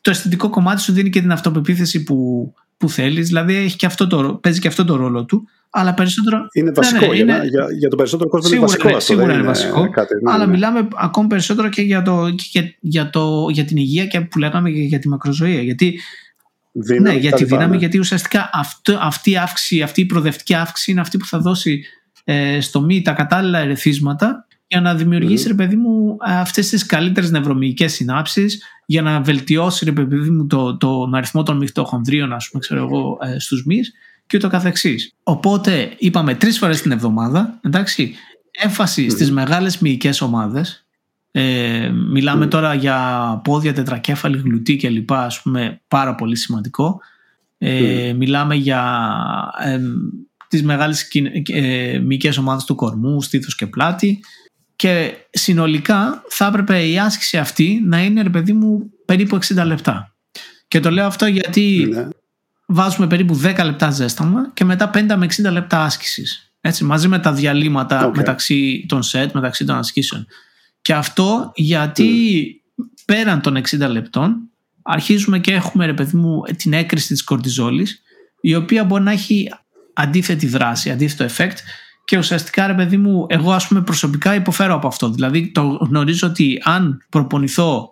το αισθητικό κομμάτι σου δίνει και την αυτοπεποίθηση που, που θέλεις, δηλαδή έχει και αυτό το, παίζει και αυτό το ρόλο του. Αλλά περισσότερο... Είναι βασικό, ναι, ναι, είναι... Για, για τον περισσότερο κόσμο σίγουρα είναι βασικό. Είναι, σίγουρα είναι βασικό, κάτι, ναι, αλλά ναι. μιλάμε ακόμη περισσότερο και, για, το, και για, το, για την υγεία, και που λέγαμε και για τη μακροζωία. Γιατί, δύναμη, ναι, για τη δύναμη, ναι. γιατί ουσιαστικά αυτό, αυτή, η αύξη, αυτή η προοδευτική αύξηση είναι αυτή που θα δώσει ε, στο μη τα κατάλληλα ερεθίσματα για να δημιουργήσει, mm. ρε παιδί μου, αυτές τις καλύτερες νευρομυϊκές συνάψεις, για να βελτιώσει, ρε παιδί μου, το, τον αριθμό των μυτοχονδρίων, ας πούμε, ξέρω mm. εγώ, ε, στους μυς, και ούτω καθεξής. Οπότε είπαμε τρεις φορές την εβδομάδα, εντάξει, έμφαση mm. στις μεγάλες μυϊκές ομάδες, ε, μιλάμε mm. τώρα για πόδια, τετρακέφαλη, γλουτί και λοιπά, ας πούμε, πάρα πολύ σημαντικό. ε, mm. Μιλάμε για ε, τις μεγάλες ε, μυϊκές ομάδες του κορμού, στήθους και πλάτη, και συνολικά θα έπρεπε η άσκηση αυτή να είναι, ρε παιδί μου, περίπου εξήντα λεπτά. Και το λέω αυτό γιατί mm. βάζουμε περίπου δέκα λεπτά ζέσταμα και μετά πέντε με εξήντα λεπτά άσκησης. Έτσι, μαζί με τα διαλύματα okay. μεταξύ των σετ, μεταξύ των ασκήσεων. Και αυτό γιατί mm. πέραν των εξήντα λεπτών αρχίζουμε και έχουμε, ρε παιδί μου, την έκρηση της κορτιζόλης, η οποία μπορεί να έχει αντίθετη δράση, αντίθετο effect, και ουσιαστικά, ρε παιδί μου, εγώ, ας πούμε, προσωπικά υποφέρω από αυτό. Δηλαδή το γνωρίζω ότι αν προπονηθώ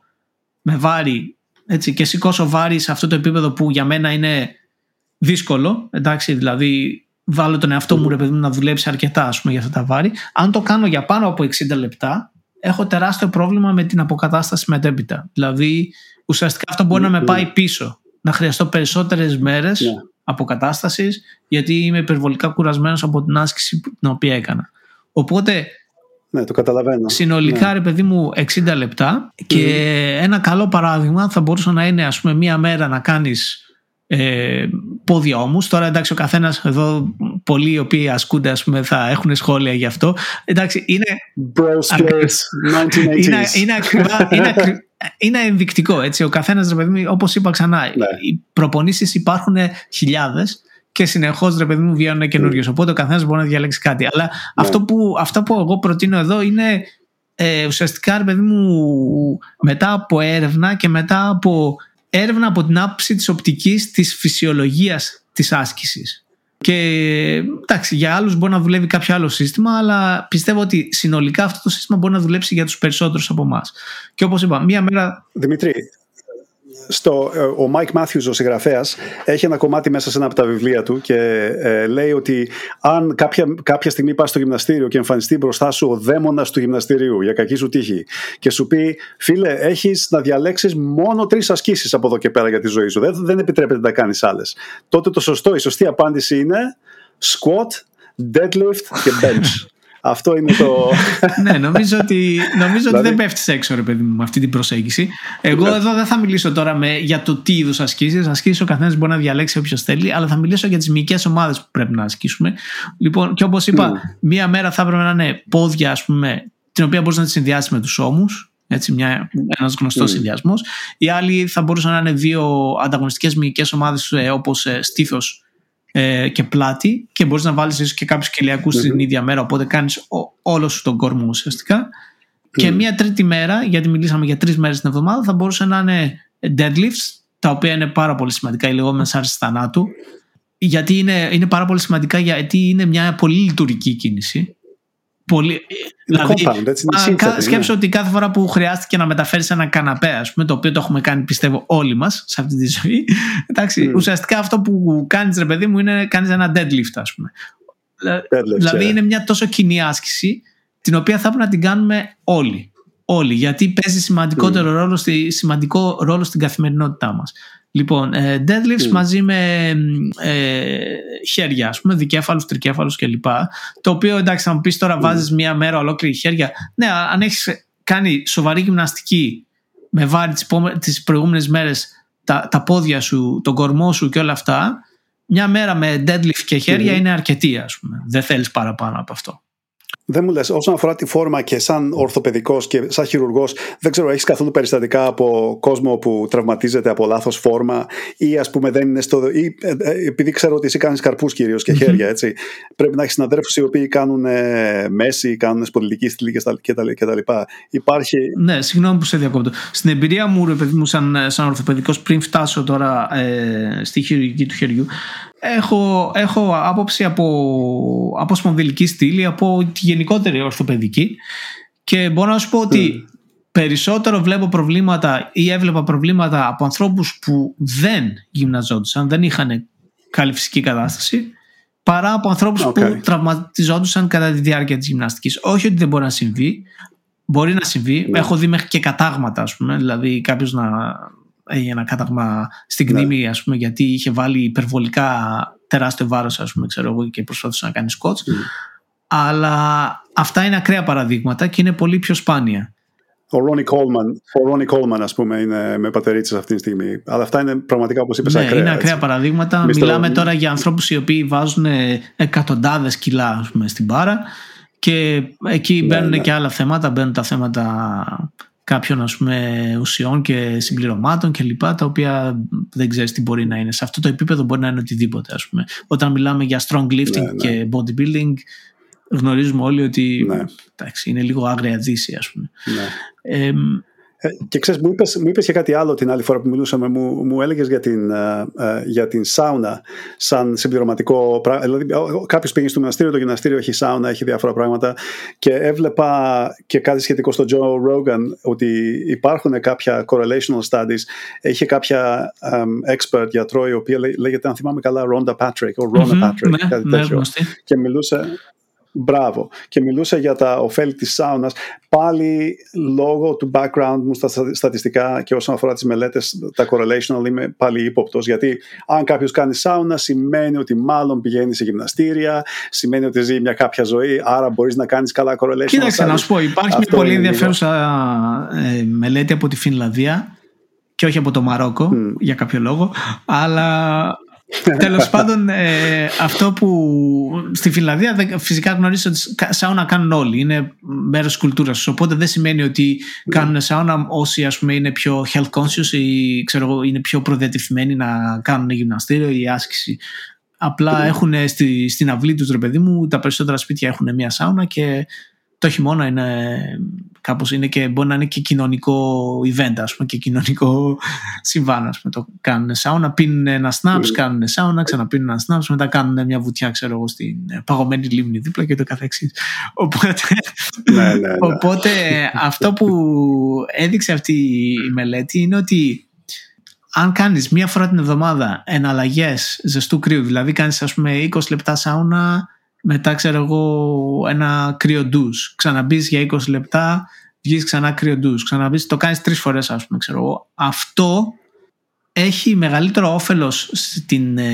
με βάρη, έτσι, και σηκώσω βάρη σε αυτό το επίπεδο που για μένα είναι δύσκολο, εντάξει, δηλαδή βάλω τον εαυτό μου, ρε παιδί μου, να δουλέψει αρκετά, ας πούμε, για αυτά τα βάρη. Αν το κάνω για πάνω από εξήντα λεπτά, έχω τεράστιο πρόβλημα με την αποκατάσταση μετέπειτα. Δηλαδή ουσιαστικά αυτό μπορεί να με πάει πίσω, να χρειαστώ περισσότερες μέρες yeah. αποκατάστασης, γιατί είμαι υπερβολικά κουρασμένος από την άσκηση την οποία έκανα. Οπότε ναι, το καταλαβαίνω. Συνολικά, ναι. ρε παιδί μου, εξήντα λεπτά, και mm. ένα καλό παράδειγμα θα μπορούσε να είναι, ας πούμε, μία μέρα να κάνεις ε, πόδια όμως. Τώρα εντάξει, ο καθένας εδώ, πολλοί οι οποίοι ασκούνται, ας πούμε, θα έχουν σχόλια γι' αυτό. Εντάξει, είναι. Bro skills, χίλια εννιακόσια ογδόντα. είναι, είναι, ακριβά, είναι, ακρι... είναι ενδεικτικό, έτσι. Ο καθένας, ρε παιδί μου, όπως είπα ξανά, ναι. οι προπονήσεις υπάρχουν χιλιάδες. Και συνεχώς, ρε παιδί μου, βγαίνουν καινούργιες. Οπότε ο καθένας μπορεί να διαλέξει κάτι. Αλλά yeah. αυτό που, αυτά που εγώ προτείνω εδώ είναι ε, ουσιαστικά, ρε παιδί μου, μετά από έρευνα και μετά από έρευνα από την άποψη της οπτικής, της φυσιολογίας της άσκησης. Και εντάξει, για άλλους μπορεί να δουλεύει κάποιο άλλο σύστημα, αλλά πιστεύω ότι συνολικά αυτό το σύστημα μπορεί να δουλέψει για τους περισσότερους από εμάς. Και όπως είπα, μία μέρα. Δημήτρη. Στο, ο Mike Matthews, ο συγγραφέας, έχει ένα κομμάτι μέσα σε ένα από τα βιβλία του και ε, λέει ότι αν κάποια, κάποια στιγμή πας στο γυμναστήριο και εμφανιστεί μπροστά σου ο δαίμονας του γυμναστηρίου για κακή σου τύχη και σου πει, φίλε, έχεις να διαλέξεις μόνο τρεις ασκήσεις από εδώ και πέρα για τη ζωή σου, δεν, δεν επιτρέπεται να κάνεις άλλες, τότε το σωστό, η σωστή απάντηση είναι squat, deadlift και bench. Αυτό είναι το. Ναι, νομίζω ότι, νομίζω ότι δεν πέφτεις έξω, ρε παιδί μου, με αυτή την προσέγγιση. Εγώ εδώ δεν θα μιλήσω τώρα με, για το τι είδους ασκήσεις. Ασκήσεις ο καθένας μπορεί να διαλέξει όποιος θέλει, αλλά θα μιλήσω για τις μυϊκές ομάδες που πρέπει να ασκήσουμε. Λοιπόν, και όπως είπα, mm. μία μέρα θα έπρεπε να είναι πόδια, ας πούμε, την οποία μπορείς να τη συνδυάσεις με τους ώμους. Έτσι, μια, ένας γνωστός mm. συνδυασμός. Η άλλη θα μπορούσε να είναι δύο ανταγωνιστικές μυϊκές ομάδες, όπως στήθος και πλάτη, και μπορείς να βάλεις ίσως και κάποιους κελιακούς mm-hmm. την ίδια μέρα, οπότε κάνεις όλο σου τον κόσμο ουσιαστικά. Mm. Και μια τρίτη μέρα, γιατί μιλήσαμε για τρεις μέρες την εβδομάδα, θα μπορούσε να είναι deadlifts, τα οποία είναι πάρα πολύ σημαντικά, οι λεγόμενες άρσεις θανάτου, γιατί είναι, είναι πάρα πολύ σημαντικά, γιατί είναι μια πολύ λειτουργική κίνηση. Πολύ, δηλαδή, σκέψω ότι κάθε φορά που χρειάστηκε να μεταφέρεις ένα καναπέ, ας πούμε, το οποίο το έχουμε κάνει πιστεύω όλοι μας σε αυτή τη ζωή, εντάξει, mm. ουσιαστικά αυτό που κάνεις, ρε παιδί μου, είναι κάνεις ένα deadlift, ας πούμε. Deadlift, δηλαδή yeah. είναι μια τόσο κοινή άσκηση την οποία θα πρέπει να την κάνουμε όλοι, όλοι, γιατί παίζει σημαντικότερο mm. ρόλο, στη, σημαντικό ρόλο στην καθημερινότητά μας. Λοιπόν, deadlifts mm. μαζί με ε, χέρια, ας πούμε, δικέφαλους, τρικέφαλους κλπ. Το οποίο, εντάξει, να μου πεις τώρα, mm. βάζεις μία μέρα ολόκληρη χέρια. Ναι, αν έχεις κάνει σοβαρή γυμναστική με βάρη τις προηγούμενες μέρες, τα, τα πόδια σου, τον κορμό σου και όλα αυτά, μια μέρα με deadlift και χέρια mm. είναι αρκετή, ας πούμε. Δεν θέλεις παραπάνω από αυτό. Δεν μου λες, όσον αφορά τη φόρμα και σαν ορθοπαιδικός και σαν χειρουργός, δεν ξέρω, έχεις καθόλου περιστατικά από κόσμο που τραυματίζεται από λάθος φόρμα ή, ας πούμε, δεν είναι στο. Ή, επειδή ξέρω ότι εσύ κάνεις καρπούς κυρίως και χέρια, έτσι. Πρέπει να έχεις συναδέλφους οι οποίοι κάνουν ε, μέση, κάνουν σπονδυλική στήλη κτλ. Υπάρχει. Ναι, συγγνώμη που σε διακόπτω. Στην εμπειρία μου, ρε παιδί μου, σαν, σαν ορθοπαιδικός, πριν φτάσω τώρα ε, στη χειρουργική του χεριού, έχω, έχω άποψη από, από σπονδυλική στήλη, από τη γενικότερη ορθοπαιδική, και μπορώ να σου πω ότι mm. περισσότερο βλέπω προβλήματα ή έβλεπα προβλήματα από ανθρώπους που δεν γυμναζόντουσαν, δεν είχαν καλή φυσική κατάσταση, παρά από ανθρώπους okay. που τραυματιζόντουσαν κατά τη διάρκεια της γυμναστικής. Όχι ότι δεν μπορεί να συμβεί, μπορεί να συμβεί. Mm. Έχω δει μέχρι και κατάγματα, ας πούμε, δηλαδή κάποιος να έγινε ένα κάταγμα στην κνήμη, ναι. ας πούμε, γιατί είχε βάλει υπερβολικά τεράστιο βάρος, ας πούμε, ξέρω εγώ, και προσπαθούσε να κάνει σκοτς. Mm. Αλλά αυτά είναι ακραία παραδείγματα και είναι πολύ πιο σπάνια. Ο Ronnie Coleman, ο Ronnie Coleman, ας πούμε, είναι με πατερίτσες αυτή τη στιγμή. Αλλά αυτά είναι πραγματικά, όπως είπες, ναι, ακραία. Είναι ακραία έτσι. Παραδείγματα. Μιστερο... Μιλάμε τώρα για ανθρώπους οι οποίοι βάζουν εκατοντάδες κιλά, ας πούμε, στην μπάρα, και εκεί ναι, μπαίνουν ναι. και άλλα θέματα, μπαίνουν τα θέματα κάποιων, ας πούμε, ουσιών και συμπληρωμάτων και λοιπά, τα οποία δεν ξέρεις τι μπορεί να είναι. Σε αυτό το επίπεδο μπορεί να είναι οτιδήποτε, ας πούμε. Όταν μιλάμε για strong lifting ναι, ναι. και bodybuilding, γνωρίζουμε όλοι ότι ναι. εντάξει, είναι λίγο άγρια δύση, ας πούμε. Ναι. Ε, και ξέρεις, μου είπες, μου είπες και κάτι άλλο την άλλη φορά που μιλούσαμε. Μου, μου έλεγες για την, για την σάουνα σαν συμπληρωματικό πράγμα. Δηλαδή, κάποιος πήγε στο γυμναστήριο, το γυμναστήριο έχει σάουνα, έχει διάφορα πράγματα. Και έβλεπα και κάτι σχετικό στο Joe Rogan, ότι υπάρχουν κάποια correlational studies. Είχε κάποια um, expert γιατρό, η οποία λέγεται, αν θυμάμαι καλά, Rhonda Patrick, ο Rhonda mm-hmm, Patrick, ναι, κάτι ναι, τέτοιο. Ναι, και μιλούσε. Μπράβο. Και μιλούσε για τα ωφέλη της σάουνας, πάλι λόγω του background μου στα στατιστικά και όσον αφορά τις μελέτες, τα correlational, είμαι πάλι ύποπτος, γιατί αν κάποιος κάνει σάουνα σημαίνει ότι μάλλον πηγαίνει σε γυμναστήρια, σημαίνει ότι ζει μια κάποια ζωή, άρα μπορείς να κάνεις καλά correlational. Κοίταξε, να σου πω, υπάρχει μια πολύ ενδιαφέρουσα μελέτη από τη Φινλανδία, και όχι από το Μαρόκο mm. για κάποιο λόγο, αλλά τέλος πάντων ε, αυτό που στη Φινλανδία φυσικά γνωρίζεις ότι σάουνα κάνουν όλοι, είναι μέρος κουλτούρας, οπότε δεν σημαίνει ότι κάνουν σάουνα όσοι ας πούμε είναι πιο health conscious ή ξέρω, είναι πιο προδιατηθμένοι να κάνουν γυμναστήριο ή άσκηση. Απλά έχουν στη, στην αυλή του ρε παιδί μου, τα περισσότερα σπίτια έχουν μια σάουνα και το χειμώνα είναι κάπως, είναι και, μπορεί να είναι και κοινωνικό event ας πούμε, και κοινωνικό συμβάν ας πούμε, το κάνουν σάουνα, πίνουν ένα σναπς, κάνουν σάουνα, ξαναπίνουν ένα σναπς, μετά κάνουν μια βουτιά ξέρω εγώ στην παγωμένη λίμνη δίπλα και το καθεξής. Οπότε, ναι, ναι, ναι. οπότε αυτό που έδειξε αυτή η μελέτη είναι ότι αν κάνεις μία φορά την εβδομάδα εναλλαγές ζεστού κρύου, δηλαδή κάνεις ας πούμε είκοσι λεπτά σάουνα, μετά ξέρω εγώ ένα κρύο ντους, ξαναμπείς για είκοσι λεπτά, βγεις ξανά κρύο ντους, ξαναμπείς, το κάνεις τρεις φορές ας πούμε ξέρω εγώ. Αυτό έχει μεγαλύτερο όφελος στην ε,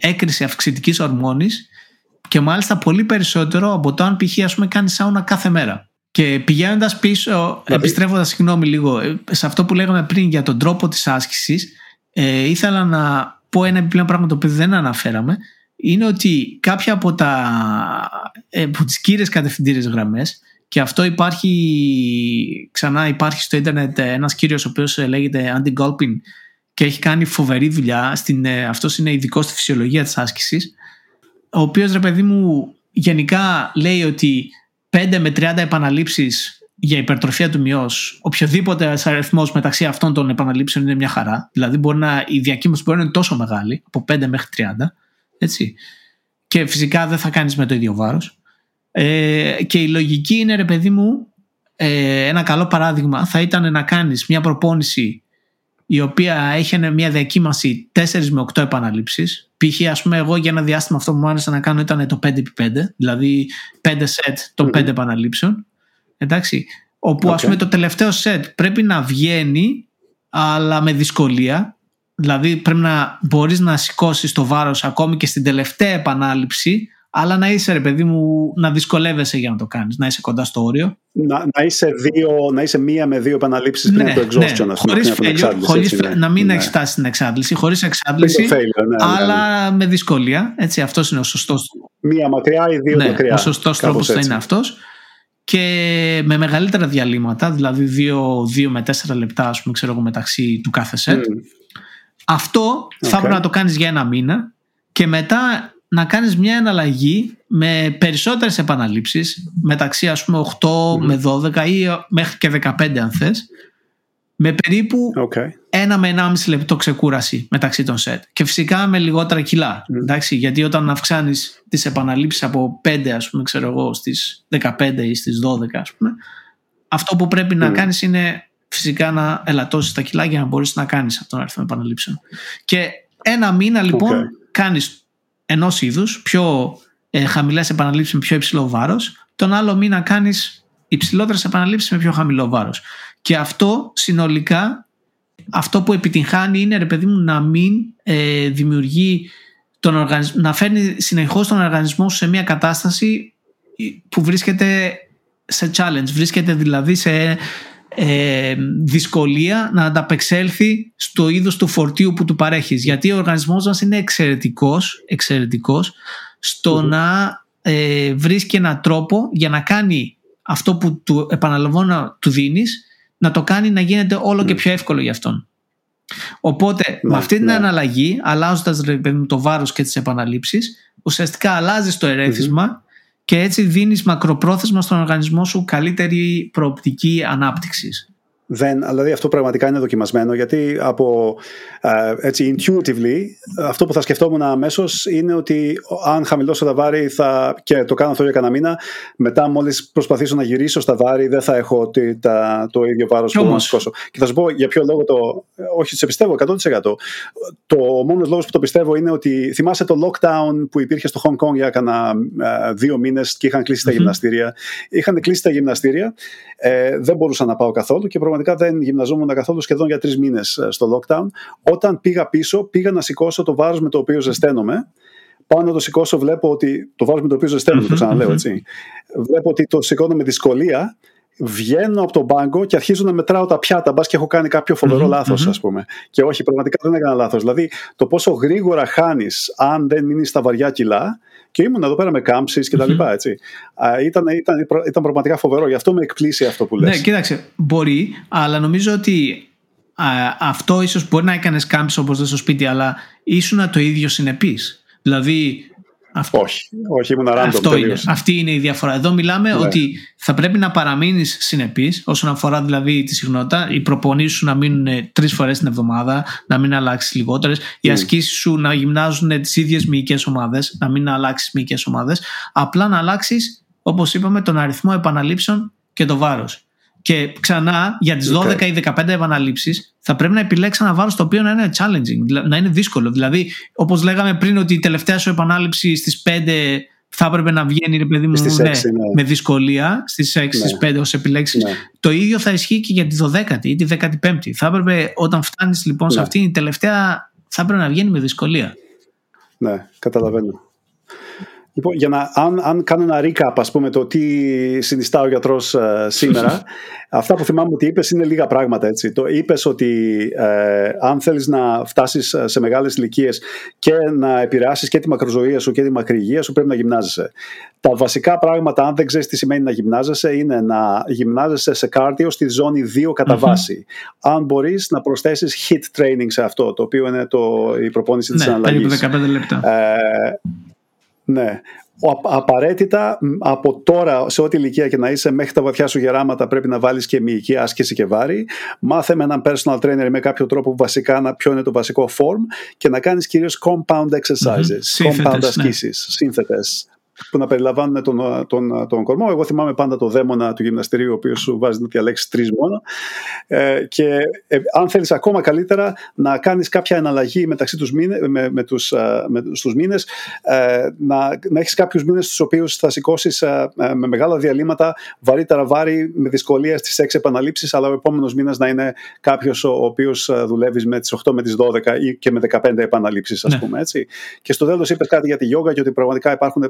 έκρηση αυξητικής ορμόνης και μάλιστα πολύ περισσότερο από το αν π.χ. ας πούμε κάνεις σάουνα κάθε μέρα. Και πηγαίνοντας πίσω, επιστρέφοντας συγγνώμη λίγο σε αυτό που λέγαμε πριν για τον τρόπο της άσκησης, ε, ήθελα να πω ένα επιπλέον πράγμα το οποίο δεν αναφέραμε, είναι ότι κάποια από, τα, ε, από τις κύριες κατευθυντήριες γραμμές, και αυτό υπάρχει ξανά, υπάρχει στο ίντερνετ ένας κύριος ο οποίος λέγεται Andy Galpin και έχει κάνει φοβερή δουλειά, στην, ε, αυτός είναι ειδικός στη φυσιολογία της άσκησης, ο οποίος ρε παιδί μου γενικά λέει ότι πέντε με τριάντα επαναλήψεις για υπερτροφία του μυός, οποιοδήποτε αριθμός μεταξύ αυτών των επαναλήψεων είναι μια χαρά. Δηλαδή μπορεί να, η διακύμανση μπορεί να είναι τόσο μεγάλη, από πέντε μέχρι τριάντα. Έτσι. Και φυσικά δεν θα κάνεις με το ίδιο βάρος. Ε, και η λογική είναι, ρε παιδί μου, ε, ένα καλό παράδειγμα θα ήταν να κάνεις μια προπόνηση η οποία έχει μια διακύμανση τέσσερις με οκτώ επαναλήψεις. Π.χ. ας πούμε εγώ για ένα διάστημα αυτό που μου άρεσε να κάνω ήταν το πέντε επί πέντε, δηλαδή πέντε σετ των πέντε mm-hmm. επαναλήψεων. Εντάξει, όπου okay. ας πούμε το τελευταίο σετ πρέπει να βγαίνει αλλά με δυσκολία. Δηλαδή πρέπει να μπορείς να σηκώσεις το βάρος ακόμη και στην τελευταία επανάληψη, αλλά να είσαι ρε παιδί μου, να δυσκολεύεσαι για να το κάνεις, να είσαι κοντά στο όριο. Να, να, είσαι, δύο, να είσαι μία με δύο επαναλήψεις ναι, πριν από το exhaustion, ναι. Χωρίς φέλιο, χωρίς, ναι. να μην ναι. έχεις φτάσει στην εξάντληση, χωρίς εξάντληση, failure, ναι, αλλά ναι. με δυσκολία. Έτσι, αυτός είναι ο σωστός. Μία μακριά ή δύο ναι, μακριά. Ο σωστός τρόπος θα είναι αυτός. Και με μεγαλύτερα διαλύματα, δηλαδή δύο με τέσσερα λεπτά ας πούμε, ξέρω εγώ, μεταξύ του κάθε set. Mm. Αυτό okay. θα πρέπει να το κάνεις για ένα μήνα και μετά να κάνεις μια εναλλαγή με περισσότερες επαναλήψεις, μεταξύ ας πούμε οκτώ με δώδεκα ή μέχρι και δεκαπέντε αν θες, με περίπου okay. ένα με ενάμιση λεπτό ξεκούραση μεταξύ των σετ. Και φυσικά με λιγότερα κιλά, mm. εντάξει, γιατί όταν αυξάνεις τις επαναλήψεις από πέντε ας πούμε, ξέρω εγώ, στις δεκαπέντε ή στις δώδεκα ας πούμε, αυτό που πρέπει mm. να κάνεις είναι φυσικά να ελαττώσεις τα κιλά για να μπορείς να κάνεις αυτόν τον αριθμό επαναλήψεων. Και ένα μήνα λοιπόν okay. κάνεις ενός είδους, πιο ε, χαμηλές επαναλήψεις με πιο υψηλό βάρος, τον άλλο μήνα κάνεις υψηλότερες επαναλήψεις με πιο χαμηλό βάρος. Και αυτό συνολικά, αυτό που επιτυγχάνει είναι, ρε παιδί μου, να μην ε, δημιουργεί τον οργανισμό, να φέρνει συνεχώς τον οργανισμό σε μια κατάσταση που βρίσκεται σε challenge, βρίσκεται δηλαδή σε ε, δυσκολία να ανταπεξέλθει στο είδος του φορτίου που του παρέχεις, γιατί ο οργανισμός μας είναι εξαιρετικός, εξαιρετικός στο mm-hmm. να ε, βρίσκει έναν τρόπο για να κάνει αυτό που του, επαναλαμβάνω, του δίνεις, να το κάνει να γίνεται όλο mm. και πιο εύκολο για αυτόν. Οπότε mm. με αυτή την mm. αναλλαγή, αλλάζοντας το βάρος και τις επαναλήψεις, ουσιαστικά αλλάζεις το ερέθισμα mm-hmm. και έτσι δίνεις μακροπρόθεσμα στον οργανισμό σου καλύτερη προοπτική ανάπτυξης. Δεν, δηλαδή αυτό πραγματικά είναι δοκιμασμένο, γιατί από, ε, έτσι intuitively αυτό που θα σκεφτόμουν αμέσως είναι ότι αν χαμηλώσω τα βάρη θα, και το κάνω αυτό για κανένα μήνα, μετά μόλις προσπαθήσω να γυρίσω στα βάρη δεν θα έχω τη, τα, το ίδιο βάρος που θα σηκώσω. Και θα σου πω για ποιο λόγο το, όχι σε πιστεύω εκατό τοις εκατό. Το μόνος λόγος που το πιστεύω είναι ότι θυμάσαι το lockdown που υπήρχε στο Hong Kong για κανένα ε, δύο μήνες και είχαν κλείσει mm-hmm. τα γυμναστήρια. Είχαν κλείσει τα γυμναστήρια, ε, δεν μπορούσα να πάω καθόλου και πραγματικά δεν γυμναζόμουν καθόλου σχεδόν για τρεις μήνες στο lockdown. Όταν πήγα πίσω, πήγα να σηκώσω το βάρος με το οποίο ζεσταίνομαι. Πάω να το σηκώσω, βλέπω ότι το βάρος με το οποίο ζεσταίνομαι, το ξαναλέω έτσι. Βλέπω ότι το σηκώνω με δυσκολία βγαίνω από τον πάγκο και αρχίζω να μετράω τα πιάτα, μπας και έχω κάνει κάποιο φοβερό mm-hmm, λάθος, mm-hmm. ας πούμε. Και όχι, πραγματικά δεν έκανα λάθος. Δηλαδή, το πόσο γρήγορα χάνεις αν δεν μείνεις στα βαριά κιλά. Και ήμουν εδώ πέρα με κάμψεις και τα λοιπά, έτσι. Α, ήταν, ήταν, ήταν πραγματικά φοβερό. Γι' αυτό με εκπλήσει αυτό που λες. Ναι, κοίταξε, μπορεί, αλλά νομίζω ότι α, αυτό ίσως μπορεί να έκανες κάμψεις όπως δεν στο σπίτι, αλλά ήσουν το ίδιο συνεπής. Δηλαδή. Αυτό. Όχι, όχι, ήμουν random. Αυτό είναι. Αυτή είναι η διαφορά. Εδώ μιλάμε ναι. ότι θα πρέπει να παραμείνεις συνεπής όσον αφορά δηλαδή τη συχνότητα. Οι προπονήσεις σου να μείνουν τρεις φορές την εβδομάδα, να μην αλλάξεις λιγότερες. Mm. Οι ασκήσεις σου να γυμνάζουν τις ίδιες μυϊκές ομάδες, να μην αλλάξεις μυϊκές ομάδες. Απλά να αλλάξεις, όπως είπαμε, τον αριθμό επαναλήψεων και το βάρος. Και ξανά για τις δώδεκα okay. ή δεκαπέντε επαναλήψεις θα πρέπει να επιλέξεις ένα βάρος το οποίο να είναι challenging, να είναι δύσκολο. Δηλαδή, όπως λέγαμε πριν, ότι η τελευταία σου επανάληψη στις πέντε θα έπρεπε να βγαίνει, ρε παιδί μου, στις ναι, έξι, ναι. με δυσκολία, στις έξι, ναι. στις πέντε ως επιλέξεις. Ναι. Το ίδιο θα ισχύει και για τη δωδέκατη ή τη δεκαπέμπτη. Θα έπρεπε, όταν φτάνεις λοιπόν ναι. σε αυτήν, η τελευταία θα έπρεπε να βγαίνει με δυσκολία. Ναι, καταλαβαίνω. Λοιπόν, για να, αν, αν κάνω ένα recap, ας πούμε, το τι συνιστά ο γιατρός ε, σήμερα, αυτά που θυμάμαι ότι είπες είναι λίγα πράγματα, έτσι. Το είπες ότι ε, αν θέλεις να φτάσεις σε μεγάλες ηλικίες και να επηρεάσεις και τη μακροζωία σου και τη μακρυγία σου, πρέπει να γυμνάζεσαι. Τα βασικά πράγματα, αν δεν ξέρεις τι σημαίνει να γυμνάζεσαι, είναι να γυμνάζεσαι σε κάρδιο στη ζώνη δύο κατά βάση. Αν μπορείς να προσθέσεις hit training σε αυτό, το οποίο είναι το, η προπόνηση της ναι, αναλλαγής. περίπου δεκαπέντε λεπτά. Ε, Ναι. Απαραίτητα από τώρα, σε ό,τι ηλικία και να είσαι, μέχρι τα βαθιά σου γεράματα, πρέπει να βάλεις και μυϊκή άσκηση και βάρη. Μάθε με έναν personal trainer με κάποιο τρόπο βασικά να, ποιο είναι το βασικό form και να κάνεις κυρίως compound exercises, mm-hmm. σύμφετες, compound ασκήσεις, ναι. σύνθετες, που να περιλαμβάνουν τον, τον, τον κορμό. Εγώ θυμάμαι πάντα το δαίμονα του γυμναστηρίου, ο οποίος σου βάζει να διαλέξεις τρεις μόνο. Ε, και ε, αν θέλεις ακόμα καλύτερα, να κάνεις κάποια εναλλαγή μεταξύ τους μήνες, με, με τους, με, στους μήνες, ε, να, να έχεις κάποιους μήνες στους οποίους θα σηκώσεις ε, με μεγάλα διαλύματα, βαρύτερα βάρη, με δυσκολία στις έξι επαναλήψεις, αλλά ο επόμενος μήνας να είναι κάποιος ο οποίος δουλεύεις με τις οκτώ, με τις δώδεκα ή και με δεκαπέντε επαναλήψεις, ας ναι. πούμε, έτσι. Και στο τέλος είπες κάτι για τη γιόγκα και ότι πραγματικά υπάρχουν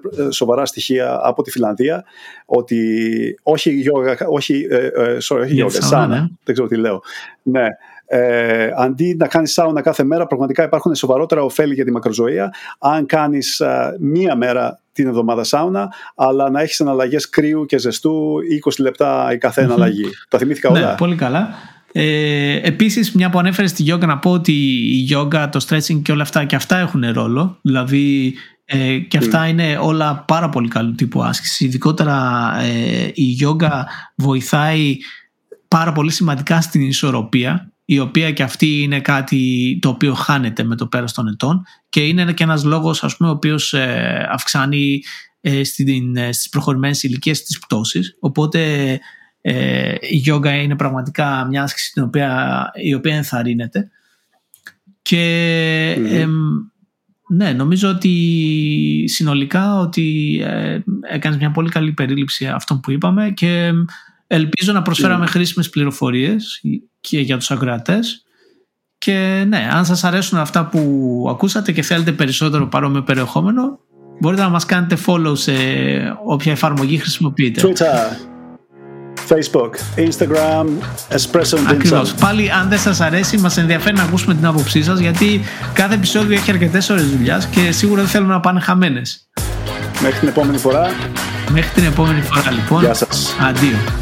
σοβαρά στοιχεία από τη Φιλανδία, ότι όχι γιόγα, όχι, ε, sorry, όχι γιόγα, σάουνα, ναι. δεν ξέρω τι λέω. Ναι. Ε, αντί να κάνεις σάουνα κάθε μέρα, πραγματικά υπάρχουν σοβαρότερα ωφέλη για τη μακροζωία, αν κάνεις ε, μία μέρα την εβδομάδα σάουνα, αλλά να έχεις εναλλαγές κρύου και ζεστού, είκοσι λεπτά η κάθε εναλλαγή. Τα θυμήθηκα όλα. Ναι, πολύ καλά. Ε, επίσης, μια που ανέφερες τη γιόγκα, να πω ότι η γιόγκα, το stretching και όλα αυτά, και αυτά έχουν ρόλο. Δηλαδή, Ε, και αυτά mm. είναι όλα πάρα πολύ καλού τύπου άσκηση. Ειδικότερα ε, η γιόγκα βοηθάει πάρα πολύ σημαντικά στην ισορροπία, η οποία και αυτή είναι κάτι το οποίο χάνεται με το πέρας των ετών και είναι και ένας λόγος, ας πούμε, ο οποίος ε, αυξάνει ε, στην, ε, στις προχωρημένες ηλικίες τις πτώσεις. Οπότε ε, η γιόγκα είναι πραγματικά μια άσκηση την οποία, η οποία ενθαρρύνεται και mm. ε, ε, ναι, νομίζω ότι συνολικά ότι ε, έκανες μια πολύ καλή περίληψη αυτών που είπαμε και ελπίζω να προσφέραμε χρήσιμες πληροφορίες και για τους ακροατές. Και ναι, αν σας αρέσουν αυτά που ακούσατε και θέλετε περισσότερο παρόμοιο περιεχόμενο, μπορείτε να μας κάνετε follow σε όποια εφαρμογή χρησιμοποιείτε. Twitter, Facebook, Instagram, Espresso Dimsum. Ακριβώς. Πάλι, αν δεν σας αρέσει, μας ενδιαφέρει να ακούσουμε την άποψή σας, γιατί κάθε επεισόδιο έχει αρκετές ώρες δουλειάς και σίγουρα δεν θέλουμε να πάνε χαμένες. Μέχρι την επόμενη φορά. Μέχρι την επόμενη φορά, λοιπόν. Γεια σας. Αντίο.